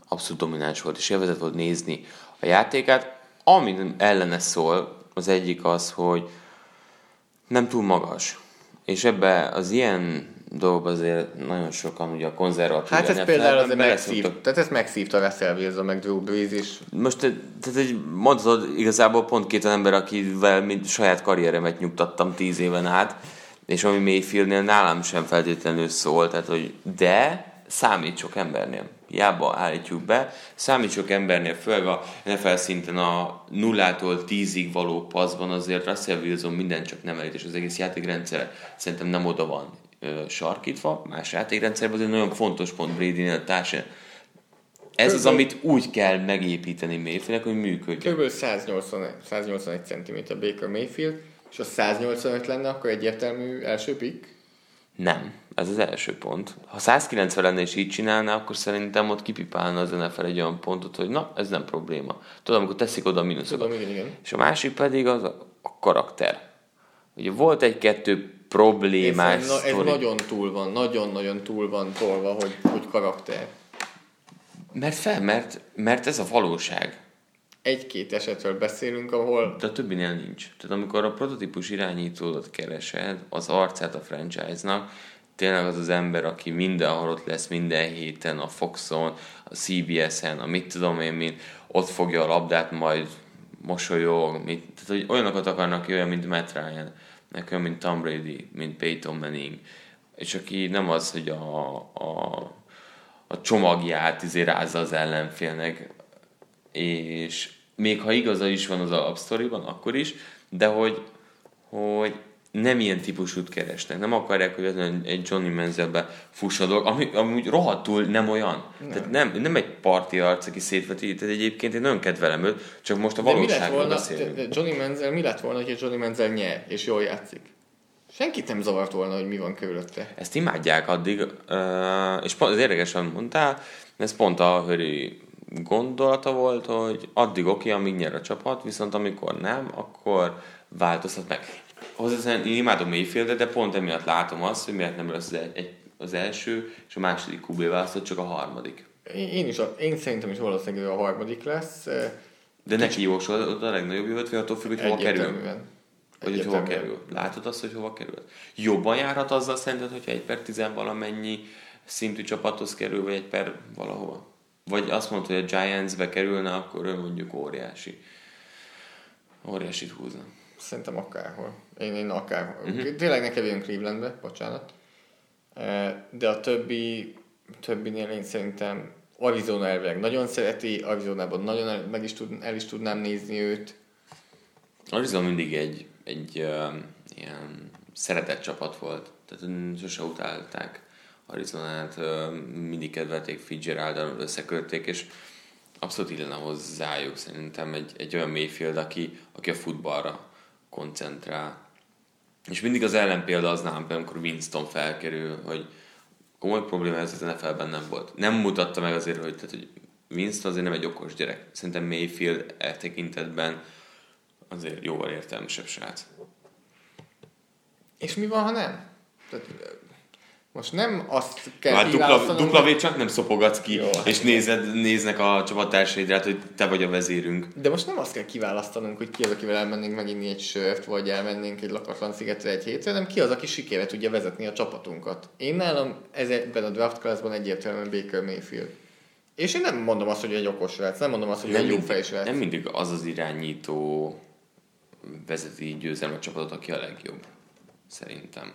Abszolút domináns volt, és élvezet volt nézni a játékát. Ami ellene szól, az egyik az, hogy nem túl magas. És ebben az ilyen dolgokban azért nagyon sokan ugye a konzervatív... Hát ez például azért megszívta. Tehát ezt megszívta Russell Wilson, meg Drew Brees is. Most mondhatod, igazából pont két ember, akivel saját karrieremet nyugtattam 10 éven át, és ami Mayfieldnél nálam sem feltétlenül szól, tehát hogy de számít sok embernél. Hiába állítjuk be, számít sok embernél, főleg a NFL szinten a 0-tól 10-ig való passzban azért Russell Wilson minden csak nem elít, és az egész játékrendszer szerintem nem oda van sarkítva, más játékrendszerben azért nagyon fontos pont Bradynél társán. Ez az, amit úgy kell megépíteni Mayfieldnek, hogy működjön. Kb. 181 cm Baker Mayfield, és ha 185 lenne, akkor egyértelmű első pick? Nem. Ez az első pont. Ha 190 lenne és így csinálná, akkor szerintem ott kipipálna az NFL egy olyan pontot, hogy na, ez nem probléma. Tudom, amikor teszik oda a mínuszokat. Tudom, igen. És a másik pedig az a karakter. Ugye volt egy-kettő problémás sztori. Ez nagyon túl van tolva, hogy karakter. Mert mert ez a valóság. Egy-két esetről beszélünk, ahol... De a többinél nincs. Tehát amikor a prototípus irányítódat keresed, az arcát a franchise-nak, tényleg az az ember, aki mindenhol ott lesz, minden héten, a Foxon, a CBS-en, a mit tudom én, mint ott fogja a labdát, majd mosolyog. Tehát, hogy olyanokat akarnak ki, olyan, mint Matt Ryan, nekem, mint Tom Brady, mint Peyton Manning. És aki nem az, hogy a csomagját rázza az ellenfélnek, és még ha igaza is van az alapsztoriban, akkor is, de hogy nem ilyen típusút keresnek. Nem akarják, hogy egy Johnny Manzielbe fuss a dolog, ami úgy rohadtul nem olyan. Nem. Tehát nem egy parti arc, aki szétveti, tehát egyébként én nagyon kedvelem őt, csak most a valóságról beszélünk. De Johnny Manziel, mi lett volna, hogy Johnny Manziel nyer, és jól játszik? Senkit nem zavart volna, hogy mi van körülötte. Ezt imádják addig, és az érdekesen mondtál, ez pont a Hurry gondolata volt, hogy addig oké, amíg nyer a csapat, viszont amikor nem, akkor változtat meg. Hozzáteszem, én imádom Mayfieldet, de pont emiatt látom azt, hogy miért nem lesz az első, és a második QB választott, csak a harmadik. Én szerintem is valószínűleg a harmadik lesz. De neki jósod a legnagyobb jövőt, vagy attól függ, hogy hova kerül. Hogy hova kerül. Látod azt, hogy hova kerül? Jobban járhat azzal szerinted, hogyha 1/10 valamennyi szintű csapathoz kerül, vagy 1 valahova? Vagy azt mondta, hogy a Giants-be kerülne, akkor ő mondjuk óriásit húzna. Szerintem akárhol. Én akárhol. Uh-huh. Tényleg nekem jön Clevelandbe, bocsánat. De a többinél én szerintem Arizona elvileg nagyon szereti, Arizonában nagyon el is tudnám nézni őt. Arizona mindig egy ilyen szeretett csapat volt. Tehát sose utálták Arizonát, mindig kedvelték, Fitzgeralddal összekölték, és abszolút illene hozzájuk szerintem egy olyan Mayfield, aki a futballra koncentrál. És mindig az ellenpélda az nálam, amikor Winston felkerül, hogy komoly probléma ez az NFL-ben nem volt. Nem mutatta meg azért, hogy Winston azért nem egy okos gyerek. Szerintem Mayfield eltekintetben azért jóval értelmesebb srác. És mi van, ha nem? Tehát most nem azt kell kiválasztanom... Dupla csak nem szopogatsz ki, jó, és néznek a csapattársaidrát, hogy te vagy a vezérünk. De most nem azt kell kiválasztanunk, hogy ki az, akivel elmennénk meginni egy sört, vagy elmennénk egy lakatlan szigetre egy hétre, hanem ki az, aki sikére tudja vezetni a csapatunkat. Én nálam ebben a draft classban egyértelműen Baker Mayfield. És én nem mondom azt, hogy egy okos srác, nem mondom azt, hogy egy jó fejsrác. Nem mindig az az irányító vezeti győzelme a csapatot, aki a legjobb. Szerintem.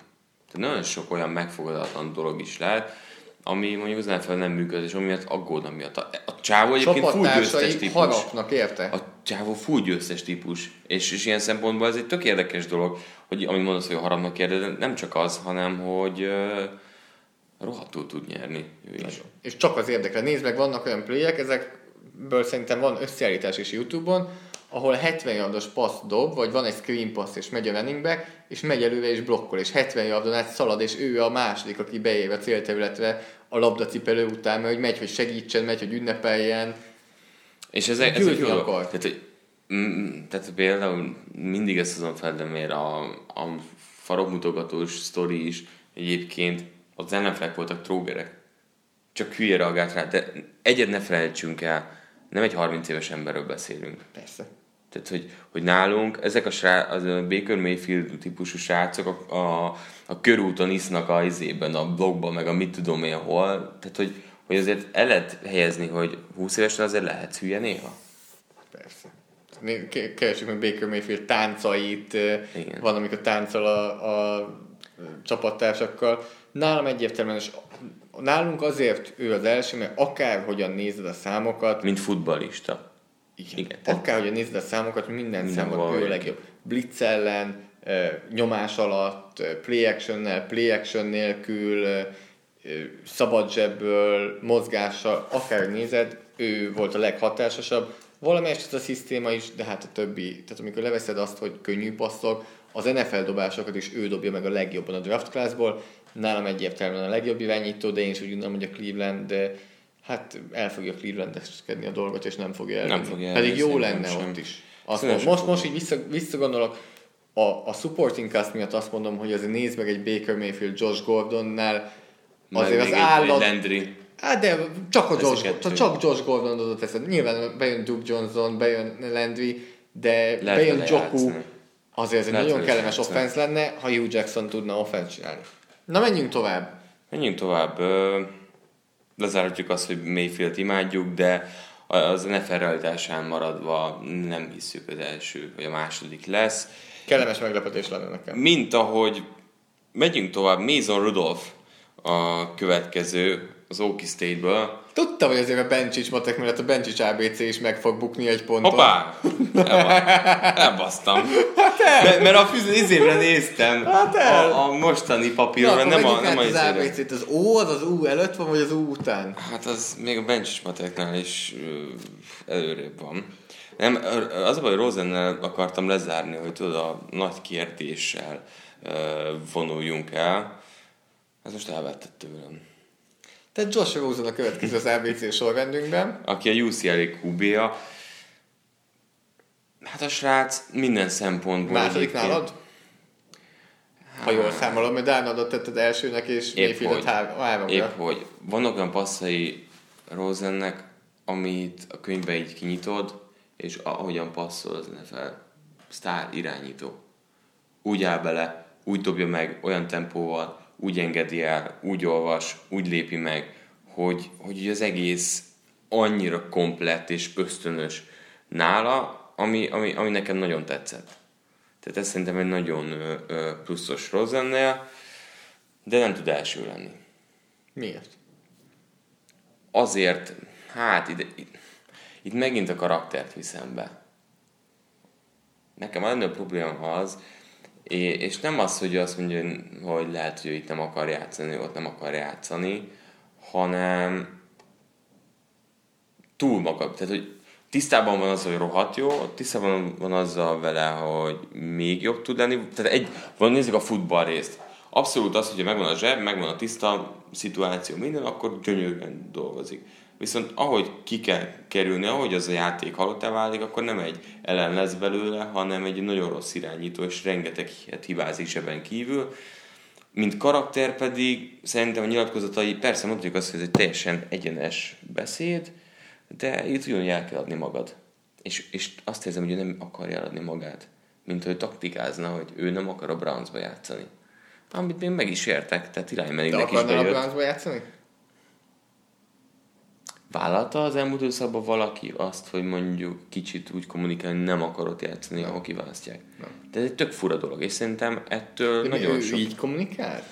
Nagyon sok olyan megfogadatlan dolog is lehet, ami mondjuk az NFL nem működik, és amiatt aggódnak miatt. A csávó egyébként full győztes típus. Csapattársaik harapnak, érte? A csávó full győztes típus. És ilyen szempontból ez egy tök érdekes dolog, hogy amit mondasz, hogy a harapnak érdez, nem csak az, hanem hogy rohadtul tud nyerni. És csak az érdekre. Nézd meg, vannak olyan playek, ezekből szerintem van összeállítás is YouTube-on, ahol 70 yardos passz dob, vagy van egy screen pass, és megy a running back, és megy előre, és blokkol, és 70 yardon át szalad, és ő a második, aki beér a célterületre a labdacipelő után, mert hogy megy, hogy segítsen, megy, hogy ünnepeljen. És ez jó akar. Tehát például mindig ezt azon feldemér a farokmutogatós sztori is egyébként, az ellenfelek voltak trógerek. Csak hülye reagált rá, de egyet ne felejtsünk el, nem egy 30 éves emberről beszélünk. Persze. Tehát, hogy nálunk ezek a Baker Mayfield típusú srácok a körúton isznak a izében, a blogban, meg a mit tudom én hol. Tehát, hogy azért el lehet helyezni, hogy 20 évesen azért lehetsz hülye néha. Persze. Keresjük meg Baker Mayfield táncait. Igen. Van, amikor táncol a csapattársakkal. Nálam egyértelműen, nálunk azért ő az első, mert akárhogyan nézed a számokat... Mint futballista. Igen. Akárhogyan nézed a számokat, minden számban ő a legjobb. Blitz ellen, nyomás alatt, play actionnel, play action nélkül, szabad zsebből, mozgással, akár nézed, ő volt a leghatásosabb. Valamelyest ez a szisztéma is, de hát a többi. Tehát amikor leveszed azt, hogy könnyű passzok, az NFL dobásokat is ő dobja meg a legjobban a draft classból. Nálam egyértelműen a legjobb irányító, de én is úgy gondolom, hogy a Cleveland, de hát el fogja Cleveland-eskedni a dolgot, és nem fogja elvinni. Pedig jó lenne ott is. Most így visszagondolok, a supporting cast miatt azt mondom, hogy azért nézd meg egy Baker Mayfield Josh Gordonnál, azért az állat... Landry. Hát de csak Josh Gordon adott eszed. Nyilván bejön Duke Johnson, bejön Landry, de bejön Joku. Azért ez egy nagyon kellemes offense lenne, ha Hugh Jackson tudna offense csinálni. Na, menjünk tovább. Lezárhatjuk azt, hogy Mayfield imádjuk, de az NFL realitásán maradva nem hiszük, az első vagy a második lesz. Kellemes meglepetés lenne nekem. Mint ahogy megyünk tovább, Mason Rudolph a következő, az Okie State-ből. Tudtam, hogy azért a Bencsics matek mellett a Bencsics ABC is meg fog bukni egy ponton. Hoppá! Elbasztam. Hát mert a izébre néztem. Hát a mostani papírra, nem az ABC-t. Az O az U előtt van, vagy az U után? Hát az még a Bencsics mateknál is előrébb van. Nem, az a baj, Rosennel akartam lezárni, hogy tudod, a nagy kérdéssel vonuljunk el. Ez most elvetted tőlem. Tehát Josh Rosen a következő az ABC sorrendünkben. Aki a UCLA QB-ja. Hát a srác minden szempontból... Második nálad? Ha jól számolom, mert Darnoldot tetted elsőnek, és Mayfieldet háromra. Épp hogy. Vannak olyan passzai Rosennek, amit a könyvben így kinyitod, és ahogyan passzol, az NFL sztár irányító. Úgy áll bele, úgy dobja meg, olyan tempóval, úgy engedi el, úgy olvas, úgy lépi meg, hogy az egész annyira komplett és ösztönös nála, ami nekem nagyon tetszett. Tehát ez szerintem egy nagyon pluszos Rosennél, de nem tud első lenni. Miért? Azért, hát itt megint a karaktert viszem be. Nekem a legnagyobb probléma az, és nem az, hogy azt mondja, hogy lehet, hogy itt nem akar játszani, ott nem akar játszani, hanem túl maga. Tehát, hogy tisztában van az, hogy rohadt jó, tisztában van azzal vele, hogy még jobb tud lenni. Tehát nézzük a futball részt. Abszolút az, hogyha megvan a zseb, megvan a tiszta szituáció, minden, akkor gyönyörűen dolgozik. Viszont ahogy ki kell kerülni, ahogy az a játék halottá válik, akkor nem egy ellen lesz belőle, hanem egy nagyon rossz irányító, és rengeteg hibázik zseben kívül. Mint karakter pedig szerintem a nyilatkozatai, persze mondjuk azt, hogy ez egy teljesen egyenes beszéd, de itt ugyanúgy el kell adni magad. És azt érzem, hogy ő nem akarja adni magát, mint hogy taktikázna, hogy ő nem akar a Brownsba játszani. Amit még meg is értek, tehát iránymenőnek is bejött. De akarnál a Brownsba játszani? Vállalta az elmúlt őszakban valaki azt, hogy mondjuk kicsit úgy kommunikálni, nem akarod játszani, ahol kiválasztják. Nem. De ez egy tök fura dolog, és szerintem ettől de nagyon sok... így kommunikált?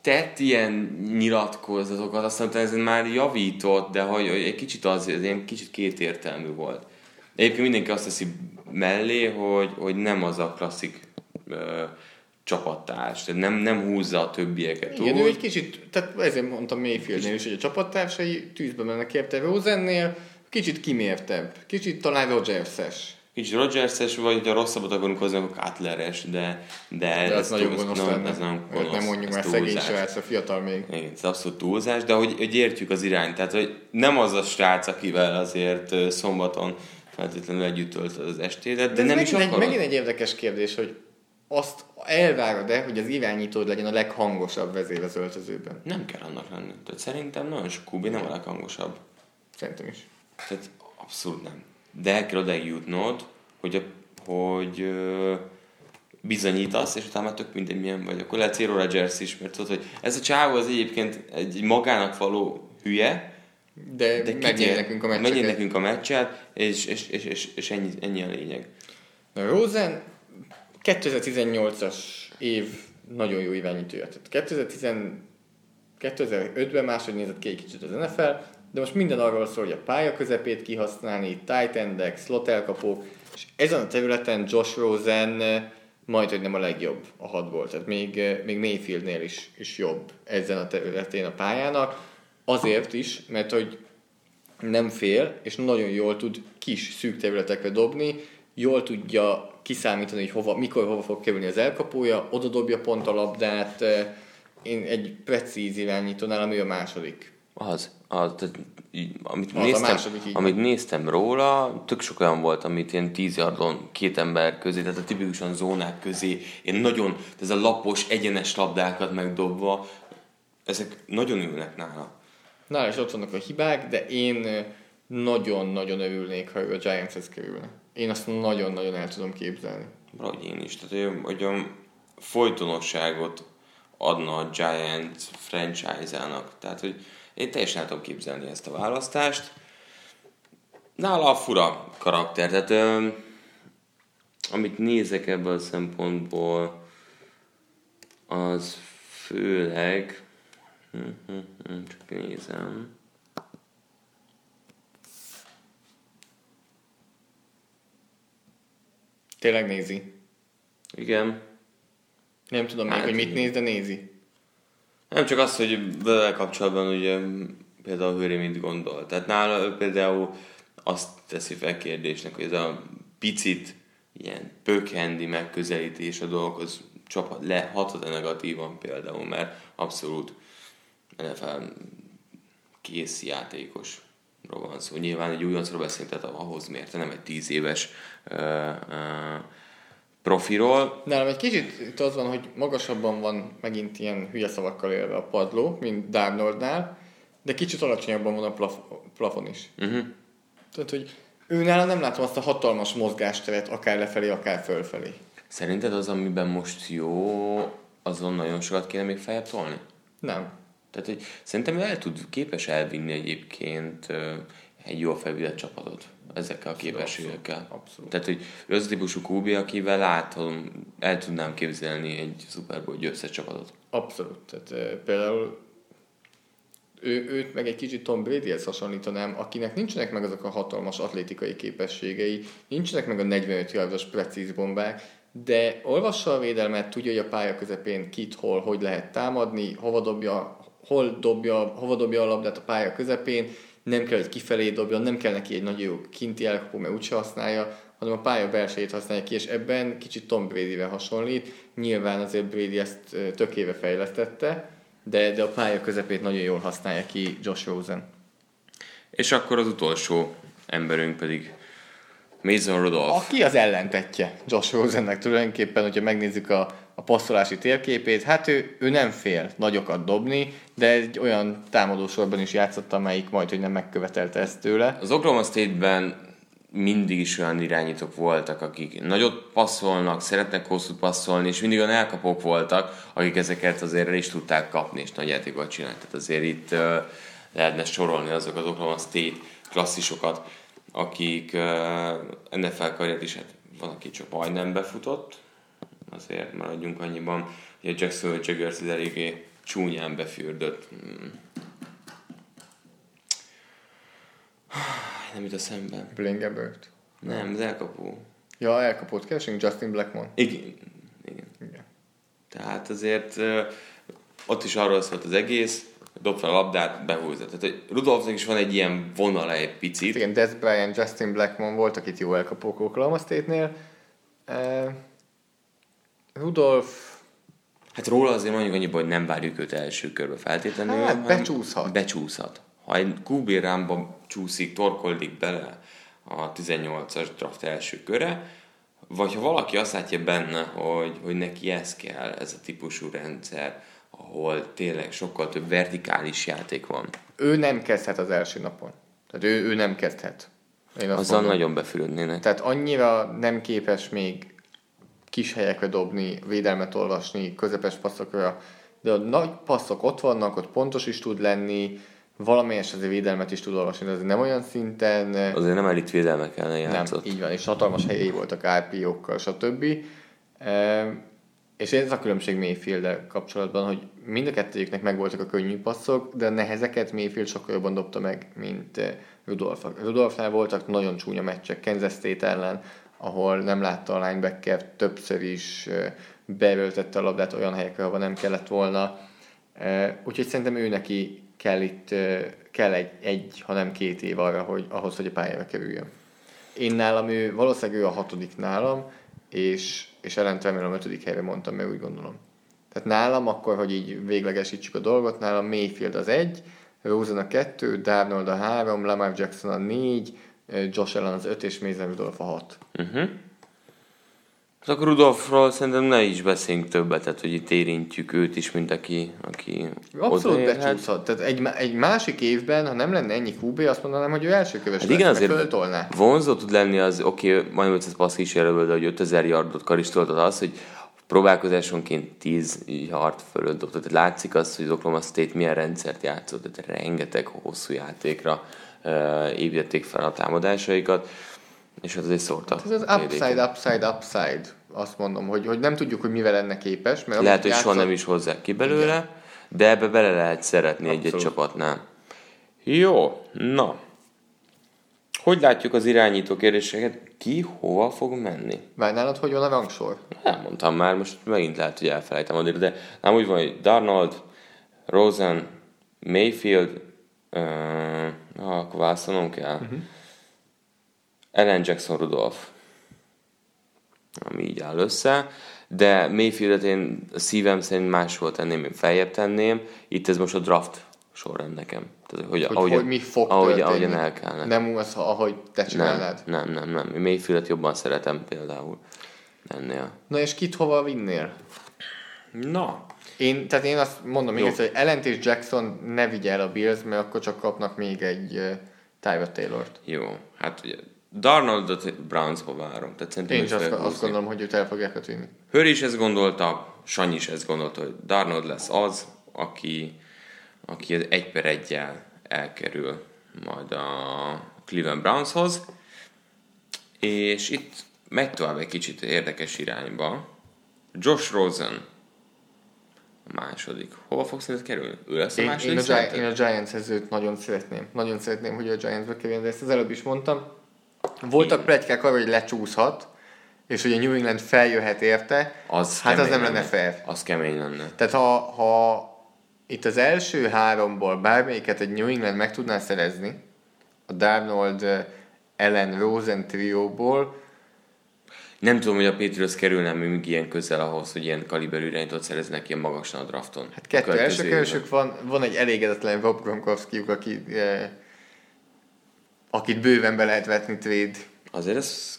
Tett ilyen nyilatkozatokat, aztán ez már javított, de hogy egy kicsit az ilyen kicsit kétértelmű volt. Egyébként mindenki azt teszi mellé, hogy nem az a klasszik csapattárs, tehát nem húzza a többieket. Igen, ő egy kicsit, tehát ezért mondtam Mayfieldnél is, hogy a csapattársai tűzbe mennek értelve. Rosennél kicsit kimértebb, kicsit talán Rodgers-es. Kicsit Rodgers-es, vagy ha rosszabbat akarunk hozni, akkor Cutler-es, de ez nagyon gonosz lenne. Nem mondjuk már szegény srác, a fiatal még. Igen, ez abszolút túlzás, de hogy értjük az irányt. Tehát, hogy nem az a srác, akivel azért szombaton feltétlenül együtt tölt az estédet, de nem is akarod. Megint egy érdekes kérdés, hogy azt elvárod-e, hogy az irányítód legyen a leghangosabb vezér az öltözőben? Nem kell annak lenni. Tehát szerintem nagyon sok QB nem a leghangosabb. Szerintem is. Tehát abszolút nem. De el kell odaig jutnod, hogy bizonyítasz, és utána már tök mindegy milyen vagy. Akkor lehet Zero Rodgers is, mert tudod, hogy ez a csávó az egyébként egy magának való hülye, de megnyert nekünk a meccset, és ennyi a lényeg. Na, Rosen 2018-as év nagyon jó irányítója. 2005-ben máshogy nézett ki egy kicsit az NFL, de most minden arról szól, hogy a pálya közepét kihasználni, tight endek, slot elkapók, és ezen a területen Josh Rosen majdhogy nem a legjobb a hatból, tehát még Mayfieldnél is jobb ezen a területén a pályának, azért is, mert hogy nem fél, és nagyon jól tud kis szűk területekre dobni, jól tudja kiszámítani, hogy mikor hova fog kerülni az elkapója, oda dobja pont a labdát, én egy precíz irányítónál, ami a második. Amit néztem róla, tök sok olyan volt, amit én 10 yardon két ember közé, tehát a tipikusan zónák közé, én nagyon, ez a lapos, egyenes labdákat megdobva, ezek nagyon ülnek nála. Na, és ott vannak a hibák, de én nagyon-nagyon örülnék, ha ő a Giants-hez kerülne. Én azt nagyon-nagyon el tudom képzelni. Valahogy én is. Tehát, hogy a folytonosságot adna a Giants franchise-ának. Tehát, hogy én teljesen el tudom képzelni ezt a választást. Nála a fura karakter. Tehát, amit nézek ebből a szempontból, az főleg... Csak nézem. Tényleg nézi? Igen. Nem tudom még, hogy mit néz, de nézi. Nem csak az, hogy vele kapcsolatban ugye például Hőri mit gondol. Tehát nála például azt teszi fel kérdésnek, hogy ez a picit ilyen pökhendi megközelítés a dolgokhoz csapat le hatod-e negatívan például, mert abszolút NFL kész játékosról van szó. Nyilván egy újoncról beszélünk, tehát ahhoz mérte, nem egy 10 éves profiról. Nálam egy kicsit itt az van, hogy magasabban van megint ilyen hülye szavakkal élve a padló, mint Darnoldnál, de kicsit alacsonyabban van a plafon is. Uh-huh. Tehát, hogy őnála nem látom azt a hatalmas mozgásteret, akár lefelé, akár fölfelé. Szerinted az, amiben most jó, azon nagyon sokat kéne még feljebb tolni? Nem. Tehát, hogy szerintem képes elvinni egyébként egy jól felvidett csapatot ezekkel a képességekkel. Abszolút. Tehát, hogy ő az a típusú QB, akivel el tudnám képzelni egy Super Bowl győztes csapatot. Abszolút. Tehát például őt meg egy kicsit Tom Bradyhez hasonlítanám, akinek nincsenek meg azok a hatalmas atlétikai képességei, nincsenek meg a 45 yardos precíz bombák, de olvassa a védelmet, tudja, hogy a pálya közepén kit, hol, hogy lehet támadni, hova dobja a labdát a pálya közepén, nem kell, hogy kifelé dobja, nem kell neki egy nagy jó kinti elkapó, mert úgyse használja, hanem a pálya belsejét használja ki, és ebben kicsit Tom Bradyvel hasonlít. Nyilván azért Brady ezt tök éve fejlesztette, de a pálya közepét nagyon jól használja ki Josh Rosen. És akkor az utolsó emberünk pedig Mason Rudolph. Aki az ellentetje Josh Rosennek tulajdonképpen, hogyha megnézzük a passzolási térképét, hát ő nem fél nagyokat dobni, de egy olyan támadósorban is játszott, amelyik majdhogy nem megkövetelte ezt tőle. Az Oklahoma State-ben mindig is olyan irányítók voltak, akik nagyot passzolnak, szeretnek hosszút passzolni, és mindig olyan elkapók voltak, akik ezeket azért el is tudták kapni, és nagy játékot csinálni. Tehát azért itt lehetne sorolni azok az Oklahoma State klasszisokat, akik NFL karriert is, hát van, aki csak majdnem befutott, azért maradjunk annyiban, hogy a Jacksonville Jaguars az eléggé csúnyán befürdött. Nem jut a szemben. Blaine Gabbert. Nem, az elkapó. Ja, elkapott keresünk, Justin Blackmon. Igen. Tehát azért ott is arról szólt az egész, dob fel a labdát, behúzza. Tehát a Rudolphnak is van egy ilyen vonala egy picit. Igen, Dez Bryant, Justin Blackmon voltak itt jó elkapók Oklahoma State-nél. Rudolph... Hát róla azért mondjuk annyiban, hogy nem várjuk őt első körbe feltétlenül. Hát becsúszhat. Becsúszhat. Ha egy QB rámba csúszik, torkoldik bele a 18-as draft első köre, vagy ha valaki azt látja benne, hogy neki ez kell, ez a típusú rendszer, ahol tényleg sokkal több vertikális játék van. Ő nem kezdhet az első napon. Tehát ő nem kezdhet. Azzal nagyon befülödnének. Tehát annyira nem képes még kis helyekre dobni, védelmet olvasni, közepes passzokra, de a nagy passzok ott vannak, ott pontos is tud lenni, valamelyes azért védelmet is tud olvasni, de azért nem olyan szinten... Azért nem elit védelmek ellen játszott. Nem, így van, és hatalmas helyei voltak RPO-kkal, stb. És ez a különbség Mayfield-del kapcsolatban, hogy mind a kettőjüknek megvoltak a könnyű passzok, de a nehezeket Mayfield sokkal jobban dobta meg, mint Rudolph. Rudolphnál voltak nagyon csúnya meccsek, Kansas State ellen, ahol nem látta a linebacker, többször is beöltette a labdát olyan helyekre, ahol nem kellett volna. Úgyhogy szerintem ő neki kell itt, kell egy ha nem két év arra, hogy ahhoz, hogy a pályára kerüljön. Én nálam ő, valószínűleg ő a hatodik nálam, és ellentelemben a 5. helyre mondtam, mert úgy gondolom. Tehát nálam akkor, hogy így véglegesítsük a dolgot, nálam Mayfield az 1, Rosen a 2, Darnold a 3, Lamar Jackson a 4, Josh Allen az 5, és Mason Rudolph a 6. Uh-huh. Akkor Rudolphról szerintem ne is beszéljünk többet, tehát hogy itt érintjük őt is, mint aki abszolút becsúszhat. Tehát egy másik évben, ha nem lenne ennyi QB, azt mondanám, hogy ő elsőköves hát lesz, igen, azért föltolná. Vonzó tud lenni az, oké, majd 500 passz kísérőből, de hogy 5000 yardot karistoltat az, hogy próbálkozásonként 10 yard fölött dobta. Tehát látszik az, hogy az Oklahoma State milyen rendszert játszott, tehát rengeteg hosszú játékra építették fel a támadásaikat. És azért szórta. Ez az upside. Azt mondom, hogy nem tudjuk, hogy mivel lenne képes. Mert lehet, hogy soha nem is hozzák ki belőle, igen. De ebbe bele lehet szeretni egy-egy csapatnál. Jó, na. Hogy látjuk az irányító kérdéseket? Ki hova fog menni? Várnálad, hogy van a rangsor? Nem mondtam már, most megint lehet, hogy elfelejtem adni, de nem úgy van, hogy Darnold, Rosen, Mayfield, akkor válaszolnom kell. Uh-huh. Ellen Jackson Rudolph, ami így áll össze, de Mayfieldet én a szívem szerint máshol tenném, én feljebb tenném. Itt ez most a draft sorrend nekem. Tehát, hogy mi fog történni. Nem az, ahogy te csinálnád. Nem. Mayfieldet jobban szeretem például ennél. Na és kit hova vinnél? Na. Tehát én azt mondom még egyszer, hogy Ellen és Jackson ne vigye el a Bills, mert akkor csak kapnak még egy Tyrod Taylort. Jó, hát ugye Darnoldot Brownsba várom. Én is azt gondolom, hogy őt el fogják ötvinni. Hőr is ezt gondolta, Sanyi is ezt gondolta, hogy Darnold lesz az, aki az 1/1-jel elkerül majd a Cleveland Brownshoz. És itt megy tovább egy kicsit érdekes irányba. Josh Rosen a második. Hova fogsz neked kerülni? Ő lesz a második? Én a Giantshez őt nagyon szeretném. Nagyon szeretném, hogy a Giantsbe kerüljön, de ezt az előbb is mondtam. Voltak pletykák arra, hogy lecsúszhat, és hogy a New England feljöhet érte, az hát az nem lenne fair. Az kemény lenne. Tehát ha itt az első háromból bármelyiket egy New England meg tudná szerezni, a Darnold Allen Rosen trióból... Nem tudom, hogy a Patriots kerülne még ilyen közel ahhoz, hogy ilyen kaliberű irányítót szereznek ilyen magasan a drafton. Hát 2 első körösük van egy elégedetlen Rob Gronkowskiuk, akit bőven be lehet vetni trade. Azért ez...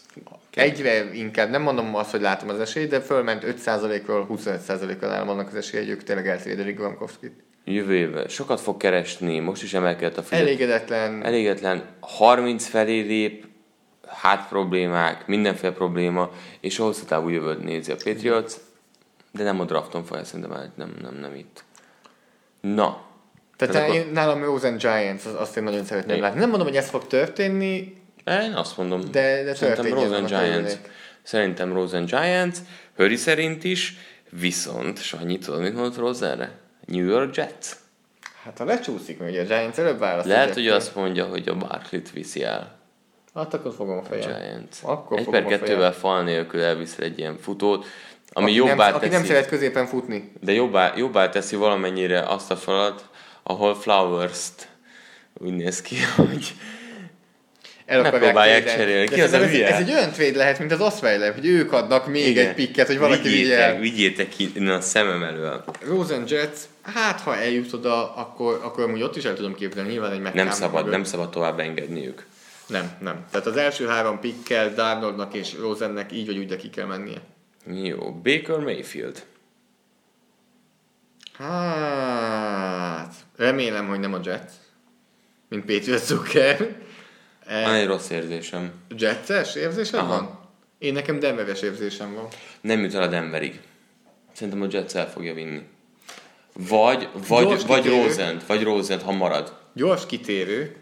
Egyre inkább, nem mondom azt, hogy látom az esélyt, de fölment 5%-ról 25%-ra nálam annak az esélye, hogy ők tényleg eltrédelik Gronkowskit. Jövő évvel sokat fog keresni, most is emelkedett a figyelmet. Elégedetlen, 30 felé lép, problémák, mindenféle probléma, és a hosszú távú jövőt nézi a Patriots, de nem a drafton fogja, szerintem nem itt. Na, tehát akkor... nálam Rosen Giants, azt én nagyon szeretném látni. Nem mondom, hogy ez fog történni. Én azt mondom. De szerintem Rosen Giants. Szerintem Rosen Giants. Hőri szerint is. Viszont, Sanyi, tudod, mit mondott Rosenre? New York Jets. Hát ha lecsúszik, mert ugye a Giants előbb választja. Lehet, hogy azt mondja, hogy a Barkley-t viszi el. Hát akkor fogom a fejem. Akkor 1/2-vel fal nélkül elviszel egy ilyen futót, ami jobbá teszi. Aki nem szeret középen futni. De jobbá teszi valamennyire azt a falat, ahol Flowers-t úgy néz ki, hogy ne próbálják cserélni. Ki az a hülye? Ez egy olyan trade lehet, mint az Osweiler, hogy ők adnak még egy pikket, hogy valaki vigyél. Vigyétek ki a szemem elől. Rosen Jets, hát ha eljut oda, akkor amúgy ott is el tudom képzelni. Nyilván egy nem szabad tovább engedniük. Nem. Tehát az első 3 pikkel Darnoldnak és Rosennek így vagy úgy, de ki kell mennie. Jó. Baker Mayfield. Hát... remélem, hogy nem a Jets. Mint Patriot Zucker. Egy rossz érzésem. Jetses érzésem van? Én nekem Denveres érzésem van. Nem jut el a Denverig. Szerintem a Jets el fogja vinni. Vagy Rosent, ha marad. Gyors kitérő.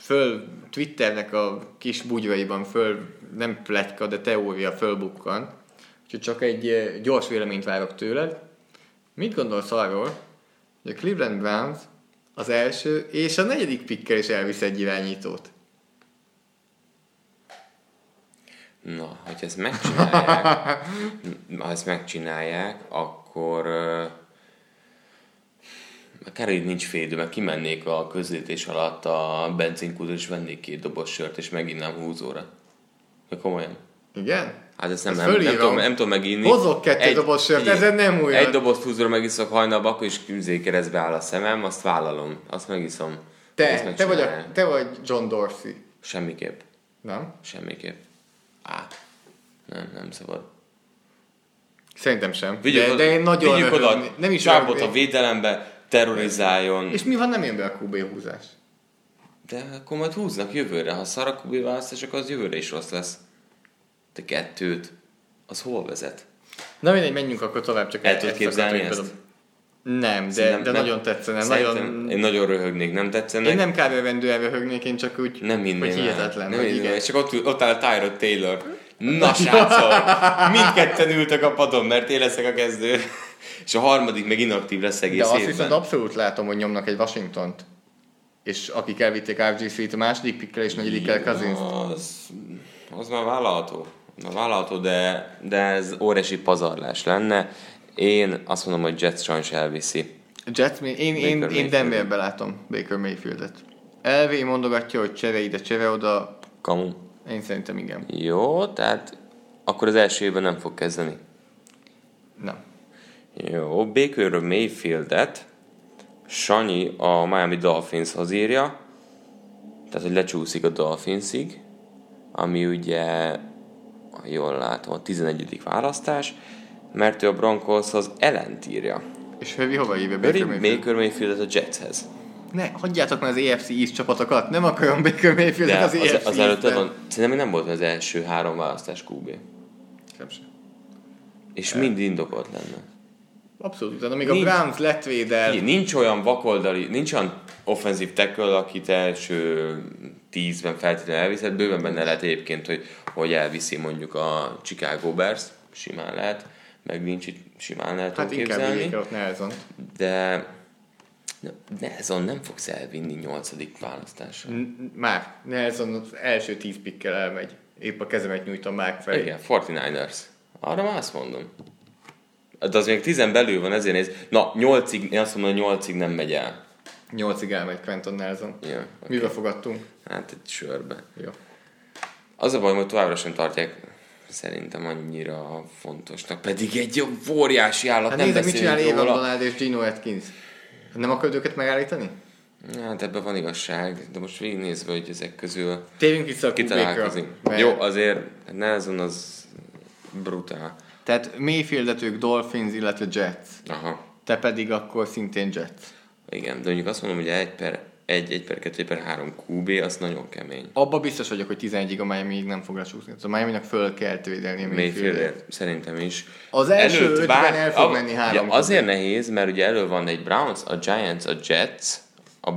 Föl Twitternek a kis bugyraiban föl, nem pletyka, de teória fölbukkan. Úgyhogy csak egy gyors véleményt várok tőled. Mit gondolsz arról, hogy a Cleveland Browns az első és a 4. pikkel is elvisz egy irányítót? Na, hogy ezt megcsinálják, akkor... akár így nincs fél idő, mert kimennék a közlítés alatt a benzinkúton, és vennék 2 doboz sört, és meginnám 20 óra. De komolyan. Igen? Hát ezt nem tudom meginni. Hozok 2 doboz sört, ezen nem újra. 1 doboz 20 óra megiszok hajnalba, akkor is keresztbe áll a szemem, azt vállalom, azt megiszom. Te vagy John Dorsey. Semmiképp. Nem? Semmiképp. Nem szabad. Szerintem sem. De én nagyon örülni. Nem is örülni. Csábot a védelembe, terrorizáljon. És mi van, nem jön be a QB húzás? De akkor majd húznak jövőre. Ha szar a QB választás, akkor az jövőre is rossz lesz. De 2, az hol vezet? Na mindegy, menjünk akkor tovább. Csak el tudod képzelni ezt? Nem, de nagyon tetszene. Én nagyon röhögnék, nem tetszene. Én nem kb. Vendően röhögnék, én csak úgy, nem hogy hihetetlen. Nem hinném. Csak ott áll Tyrod Taylor. Na srácok, mindketten ültek a padon, mert én leszek a kezdő. És a harmadik meg inaktív lesz egész évben. De azt viszont abszolút látom, hogy nyomnak egy Washingtont. És akik elvitték RG3-t a 2. pikkel és 4. Cousinst. Az már vállalható. De ez óriási pazarlás lenne. Én azt mondom, hogy Jets sajnos elviszi. Én Denverbe látom Baker Mayfieldet. LV mondogatja, hogy csere ide, csere oda. Kamu. Én szerintem igen. Jó, tehát akkor az első évben nem fog kezdeni. Nem. Jó, Baker Mayfieldet Sanyi a Miami Dolphinshoz írja, tehát hogy lecsúszik a Dolphinsig, ami ugye, jól látom, a 11. választás, mert ő a Broncoshoz ellent írja. És Hövi hova írja Baker Mayfieldet a Jetshez? Ne, hagyjátok már az AFC East csapatokat, nem akarom Baker Mayfieldet az AFC East-ben. Szerintem még nem volt az első 3 választás QB. Nem sem. És mind indokolt lenne. Abszolút, utána még nincs, a Browns lett védel. Nincs olyan vakoldali, nincs olyan offenzív tackle, akit első 10-ben feltétlenül elviszed. Bőven benne lehet egyébként, hogy elviszi mondjuk a Chicago Bears, simán lehet, meg nincs itt, simán lehet hát képzelni. Hát inkább Nelson. De Nelson nem fogsz elvinni 8. választásra. Már Nelson az első 10 pikkel elmegy. Épp a kezemet nyújtom már felé. Igen, 49ers. Arra már azt mondom. De az még 10 belül van, ezért néz. Na, 8-ig, én azt mondom, 8-ig nem megy el. 8-ig elmegy Quentin Nelson. Ja, okay. Mivel fogadtunk? Hát egy sörbe. Jó. Az a baj, hogy továbbra sem tartják szerintem annyira fontosnak. Pedig egy óriási állat, hát nem beszélünk róla. Hát nézzük, mit csinál Evan Donald és Geno Atkins? Nem akarod őket megállítani? Hát ebben van igazság, de most végignézve, hogy ezek közül térjünk vissza a kubékra. Mert... jó, azért Nelson az brutál. Tehát Mayfieldet ők Dolphins, illetve Jets. Aha. Te pedig akkor szintén Jets. Igen, de mondjuk azt mondom, hogy 1/2/3 QB, az nagyon kemény. Abba biztos vagyok, hogy 11-ig a Miami-ig nem fog lecsúszni. A Miami-nak föl kell védelni a Mayfieldet. Szerintem is. Az első 5-ben el fog menni 3. Azért nehéz, mert ugye elő van egy Browns, a Giants, a Jets, a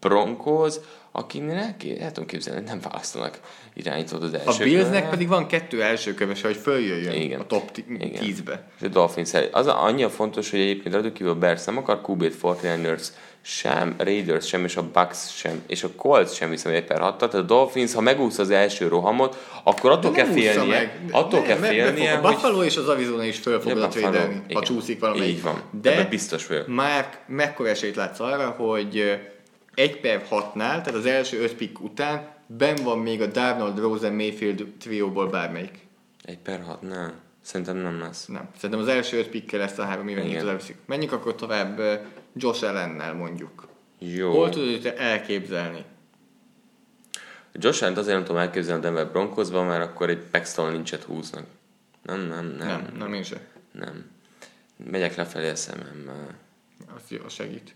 Broncos, akinek el tudom képzelni, nem választanak. irányított az első. A Billsnek pedig van 2 elsőköves, hogy följöjjön igen. a top 10-be. És a Dolphins az annyira fontos, hogy egyébként adókívül a Bears nem akar QB-t, 49ers sem, Raiders sem, és a Bucks sem, és a Colts sem viszont 1/6-tal. Tehát a Dolphins, ha megúszta az első rohamot, akkor attól kell félnie, hogy... A Buffalo és az Arizona is föl fogod védeni, ha csúszik valamelyik. Van. De biztos vagyok. Már mekkora esélyt látsz arra, hogy 1/6-nál, tehát az első 5 pick után benn van még a Darnold, Rosen, Mayfield trióból bármelyik. 1/6? Nem. Szerintem nem lesz. Nem. Szerintem az első 5 pickkel ezt a 3 évennyit leviszik. Menjünk akkor tovább Josh Allennel mondjuk. Jó. Hol tudod őt elképzelni? Josh Allent azért nem tudom elképzelni a Denver Broncosban, mert akkor egy Paxton Lynch-et húznak. Nem. Nem, én sem. Nem. Megyek lefelé a szememmel. Az jó, segít.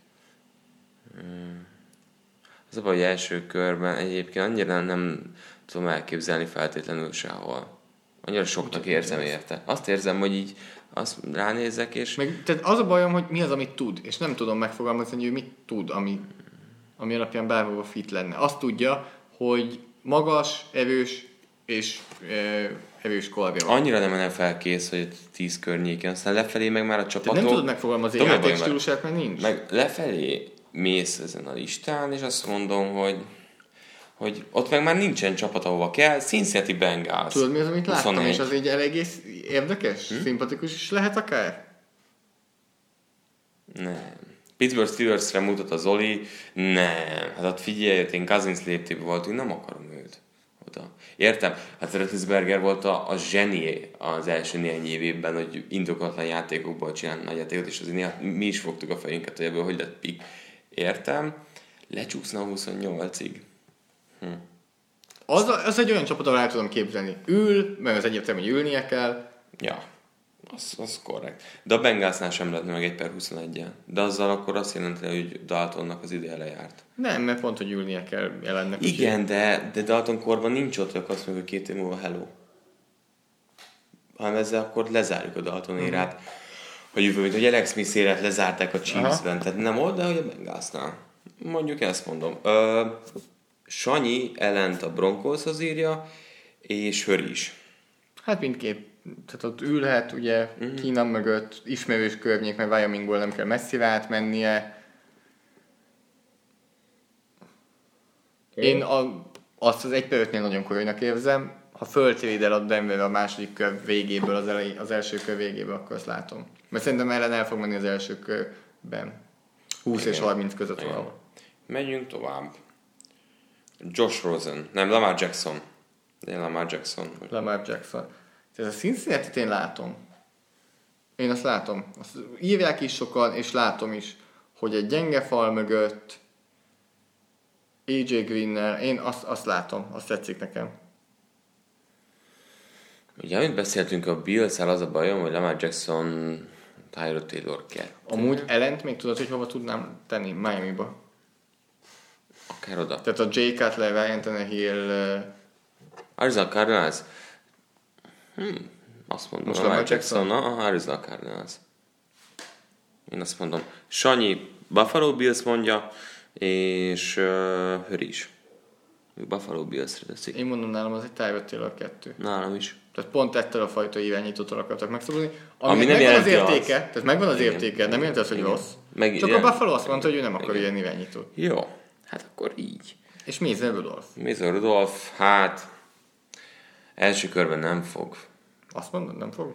Az abban, hogy első körben egyébként annyira nem tudom elképzelni feltétlenül sehol. Annyira soknak érzem érte. Azt érzem, hogy így azt ránézek, és... Meg, tehát az a bajom, hogy mi az, amit tud, és nem tudom megfogalmazni, hogy ő mit tud, ami alapján bárhol fit lenne. Azt tudja, hogy magas, erős, és erős korja van. Annyira nem lenne felkész, hogy 10 környéken, aztán lefelé meg már a csapatok... Tehát nem tudod megfogalmazni a játékstílusát, mert nincs. Meg lefelé mész ezen a listán, és azt mondom, hogy ott meg már nincsen csapat, ahova kell. Cincinnati Bengals. Tudod mi az, amit láttam, 21. és az így eléggé érdekes, szimpatikus is lehet akár? Nem. Pittsburgh Steelers-re mutat a Zoli. Nem. Hát ott figyeljét, én Cousins léptében voltunk, nem akarom őt oda. Értem? Hát Roethlisberger volt a zsenié az első néhány évében, hogy indokolatlan játékokból csinálni nagy játékot, és azért néha mi is fogtuk a fejünket, hogy ebből hogy lett pick. Értem? Lecsúszna 28-ig. Az egy olyan csapat, ahol el tudom képzelni. Ül, mert az egyértelmű, hogy ülnie kell. Ja, az korrekt. De a Bengalsnál sem lehetne meg 1/21-en. De azzal akkor azt jelenti, hogy Daltonnak az ideje lejárt. Nem, mert pont, hogy ülnie kell jelennek. Igen, de Dalton korban nincs ott, hogy azt mondjuk, hogy 2 év múlva hello. Hanem ezzel akkor lezárjuk a Dalton érát. A jövő, mint hogy Alex Smith élet lezárták a Chiefs-ben. Tehát nem ott, de hogy a Bengalsnál. Mondjuk ezt mondom. Sanyi ellent a Broncoshoz írja, és Höri is. Hát mindképp. Tehát ott ülhet, ugye, Kína mögött, ismerős környék, mert Wyomingból nem kell messzire átmennie. Én azt az 1/5-nél nagyon korának érzem. Ha föltrédel a Denver a második kör végéből, az első kör végéből, akkor azt látom. Mert szerintem ellen el fog menni az első körben. 20 és 30 között valahol. Menjünk tovább. Josh Rosen. Nem, Lamar Jackson. Tehát a Cincinnati-t én látom. Én azt látom. Azt írják is sokan, és látom is, hogy egy gyenge fal mögött AJ Greennel, én azt látom, azt tetszik nekem. Ugye, amit beszéltünk a Bills-el, az a bajom, hogy Lamar Jackson, Tyrod Taylor 2. Amúgy Allent még tudod, hogy hova tudnám tenni? Miami-ba. Akár oda. Tehát a Jay Cutler, Ryan Tannehill... Arizona Cardinals. Azt mondom, most Lamar Jackson. Arizona Cardinals. Én azt mondom. Sanyi Buffalo Bills mondja, és Höri is. Buffalo Bills-re teszik. Én mondom, nálam az egy Tyrod Taylor 2. Nálam is. Tehát pont ettől a fajta irányítótól akartak megszabadulni. Ami nem megvan az értéke, az. Tehát megvan az értéke, nem jelenti az, hogy rossz. Csak a Buffalo azt mondta, hogy ő nem akar ilyen irányítót. Jó. Hát akkor így. És Mason Rudolph, hát első körben nem fog. Azt mondod, nem fog?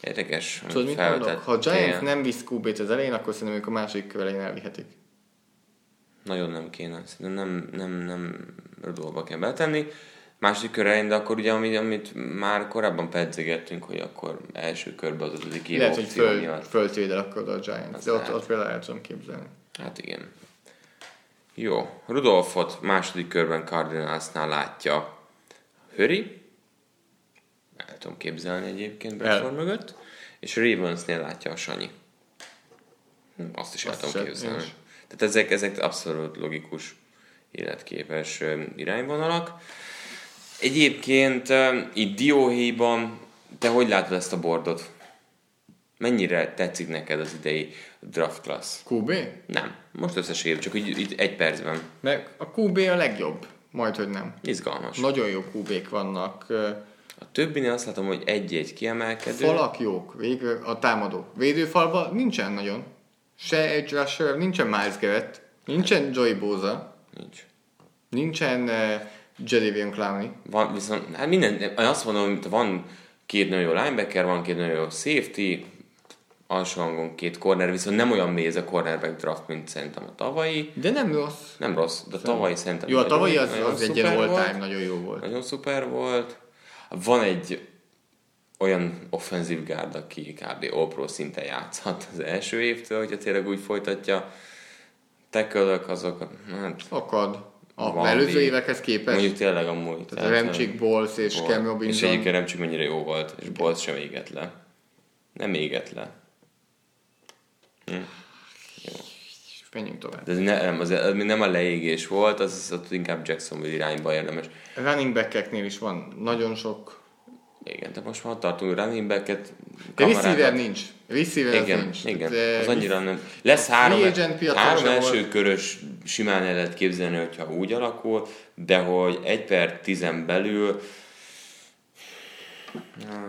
Érdekes. Tudod, mit mondok? Ha Giants nem visz QB-t az elején, akkor szerintem ők a második kör elején elvihetik. Nagyon nem kéne. Szerintem nem Rudolphba kell betenni. Második kör elején, de akkor ugye, amit már korábban pedzegettünk, hogy akkor első körben az ötödik év opció miatt. Lehet, hogy föltvédel akkor a Giants. Az de ott például el tudom képzelni. Hát igen. Jó, Rudolphot második körben Cardinalsnál látja Höri, el tudom képzelni egyébként Bradford mögött, és Ravensnél látja a Sanyi. Azt is el tudom képzelni. Is. Tehát ezek abszolút logikus, életképes irányvonalak. Egyébként itt Dióhéjban te hogy látod ezt a bordot? Mennyire tetszik neked az idei draft class? QB? Nem. Most összességében, csak így 1 percben. Mert a QB a legjobb. Majdhogy nem. Izgalmas. Nagyon jó QB-k vannak. A többinél azt látom, hogy egy-egy kiemelkedő. Falak jók, végül a támadók. Védőfalban nincsen nagyon. Se egy rusher, nincsen Miles Garrett, nincsen Joey Bosa. Nincs. Nincsen Jadavion Clowney. Van, viszont, hát minden, azt mondom, hogy van két nagyon jó linebacker, van két nagyon jó safety, alsó hangon két corner, viszont nem olyan méz a cornerback draft, mint szerintem a tavalyi. De nem rossz. Nem rossz, de tavalyi szerintem. Jó, a tavalyi az egy ilyen all-time nagyon jó volt. Nagyon szuper volt. Van egy olyan offenzív gárd, aki kb. All-Pro szinten játszhat az első évtől, hogyha tényleg úgy folytatja. Tackle-ök azok, hát... Akad. A előző évekhez képest. Mondjuk tényleg amúgy. Tehát Remczyk, Bolsz és Cam Robinson. És egyébként Remczyk mennyire jó volt, és Bolsz sem égett le. Nem égett le. Jó. Menjünk tovább. De az nem a leégés volt, az inkább Jacksonville irányba érdemes. Running back-eknél is van nagyon sok. Igen, de most már tartunk running back-et. Receiver nincs. Receiver igen, nincs. Igen, de az annyira nem. Lesz három elsőkörös simán el lehet képzelni, hogyha úgy alakul, de hogy 1/10 belül...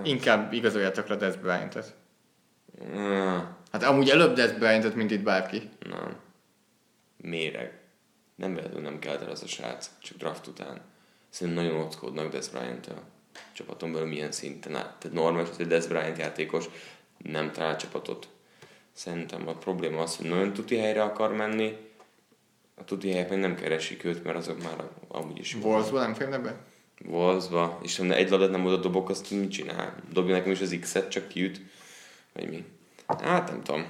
Inkább igazoljátok le Dez Bryant-et. Hát amúgy előbb Dez Bryant-et, mint itt bárki. Nem. Méreg. Nem véletlenül nem kelt el az a srác, csak draft után. Szerintem nagyon ockodnak Dez Bryant-től. Csapaton belül milyen szinten áll. Tehát normális, hogy Dez Bryant játékos nem talál csapatot. Szerintem a probléma az, hogy nagyon tuti helyre akar menni. A tuti helyek meg nem keresik őt, mert azok már amúgy is... Wolvesba nem férne be? Wolvesba. És ha egy labdát nem oda dobok, azt mit csinál? Dobja nekem is az X-et, csak kiüt. Vagy mi? Hát nem tudom.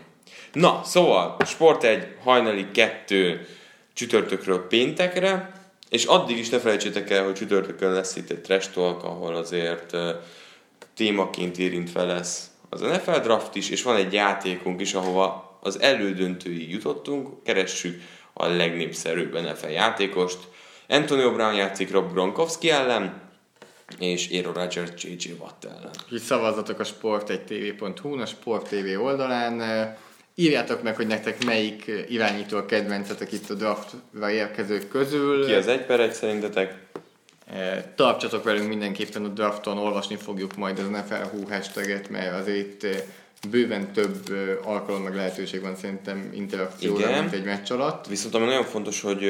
Na, szóval, Sport 1, hajnali 2 csütörtökről péntekre. És addig is ne felejtsétek el, hogy csütörtökön lesz itt egy Trash Talk, ahol azért témaként érintve lesz az NFL draft is, és van egy játékunk is, ahova az elődöntőig jutottunk, keressük a legnépszerűbb NFL játékost. Antonio Brown játszik Rob Gronkowski ellen, és Aaron Rodgers J.J. Watt ellen. Szavazzatok a sport1tv.hu-n, a Sport TV oldalán. Írjátok meg, hogy nektek melyik irányító a kedvencetek itt a draftra érkezők közül. Ki az 1/1 szerintetek? Tartsatok velünk mindenképpen a drafton, olvasni fogjuk majd az NFL hashtaget, mert azért itt bőven több alkalom meg lehetőség van szerintem interakcióra, igen, mint egy meccs alatt. Viszont ami nagyon fontos, hogy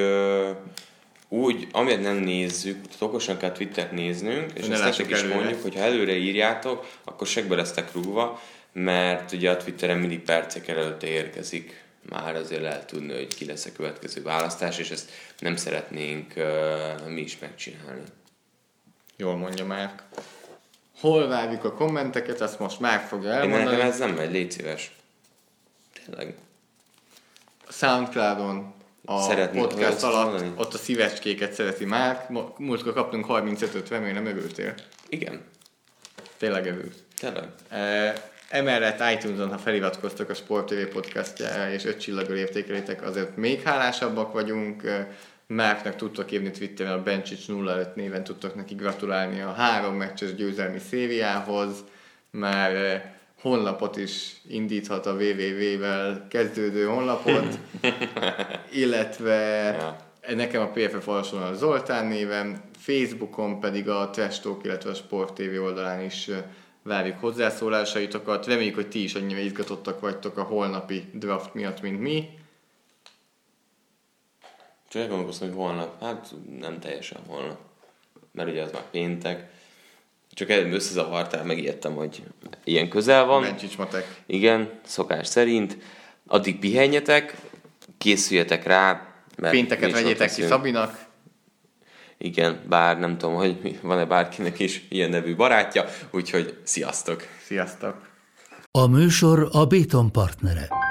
úgy, amiért nem nézzük, okosan kell Twittert néznünk, és ne ezt is mondjuk, hogy ha előre írjátok, akkor segbe lesztek rúgva, mert ugye a Twitteren mindig percek előtte érkezik, már azért lehet tudni, hogy ki lesz a következő választás, és ezt nem szeretnénk mi is megcsinálni. Jól mondja Márk. Hol várjuk a kommenteket, azt most Márk fogja elmondani. Én nekem ez nem megy, légy szíves. Tényleg. A Soundcloudon, a szeretnék podcast alatt, mondani? Ott a szívecskéket szereti Márk. Múltkor kaptunk 35-öt, remélem övültél. Igen. Tényleg övült. Tényleg. Emellett iTunes-on, ha feliratkoztok a Sport TV podcastjára, és 5 csillagról értékelitek, azért még hálásabbak vagyunk. Márknak tudtok írni Twitteren, a Bencsics 05 néven tudtok neki gratulálni a 3 meccses győzelmi szériához. Már honlapot is indíthat a www-vel kezdődő honlapot, illetve nekem a PFF alsónál Zoltán néven, Facebookon pedig a Trash Talk, illetve a Sport TV oldalán is várjuk hozzászólásaitokat, reméljük, hogy ti is annyira izgatottak vagytok a holnapi draft miatt, mint mi. Csak elgondolkoztam, hogy holnap, hát nem teljesen holnap, mert ugye az már péntek. Csak összezavartál, megijedtem, hogy ilyen közel van. Bencsics matek. Igen, szokás szerint. Addig pihenjetek, készüljetek rá. Pénteket vegyétek ki Szabinak. Igen, bár nem tudom, hogy van-e bárkinek is ilyen nevű barátja, úgyhogy sziasztok! Sziasztok! A műsor a Béton partnere.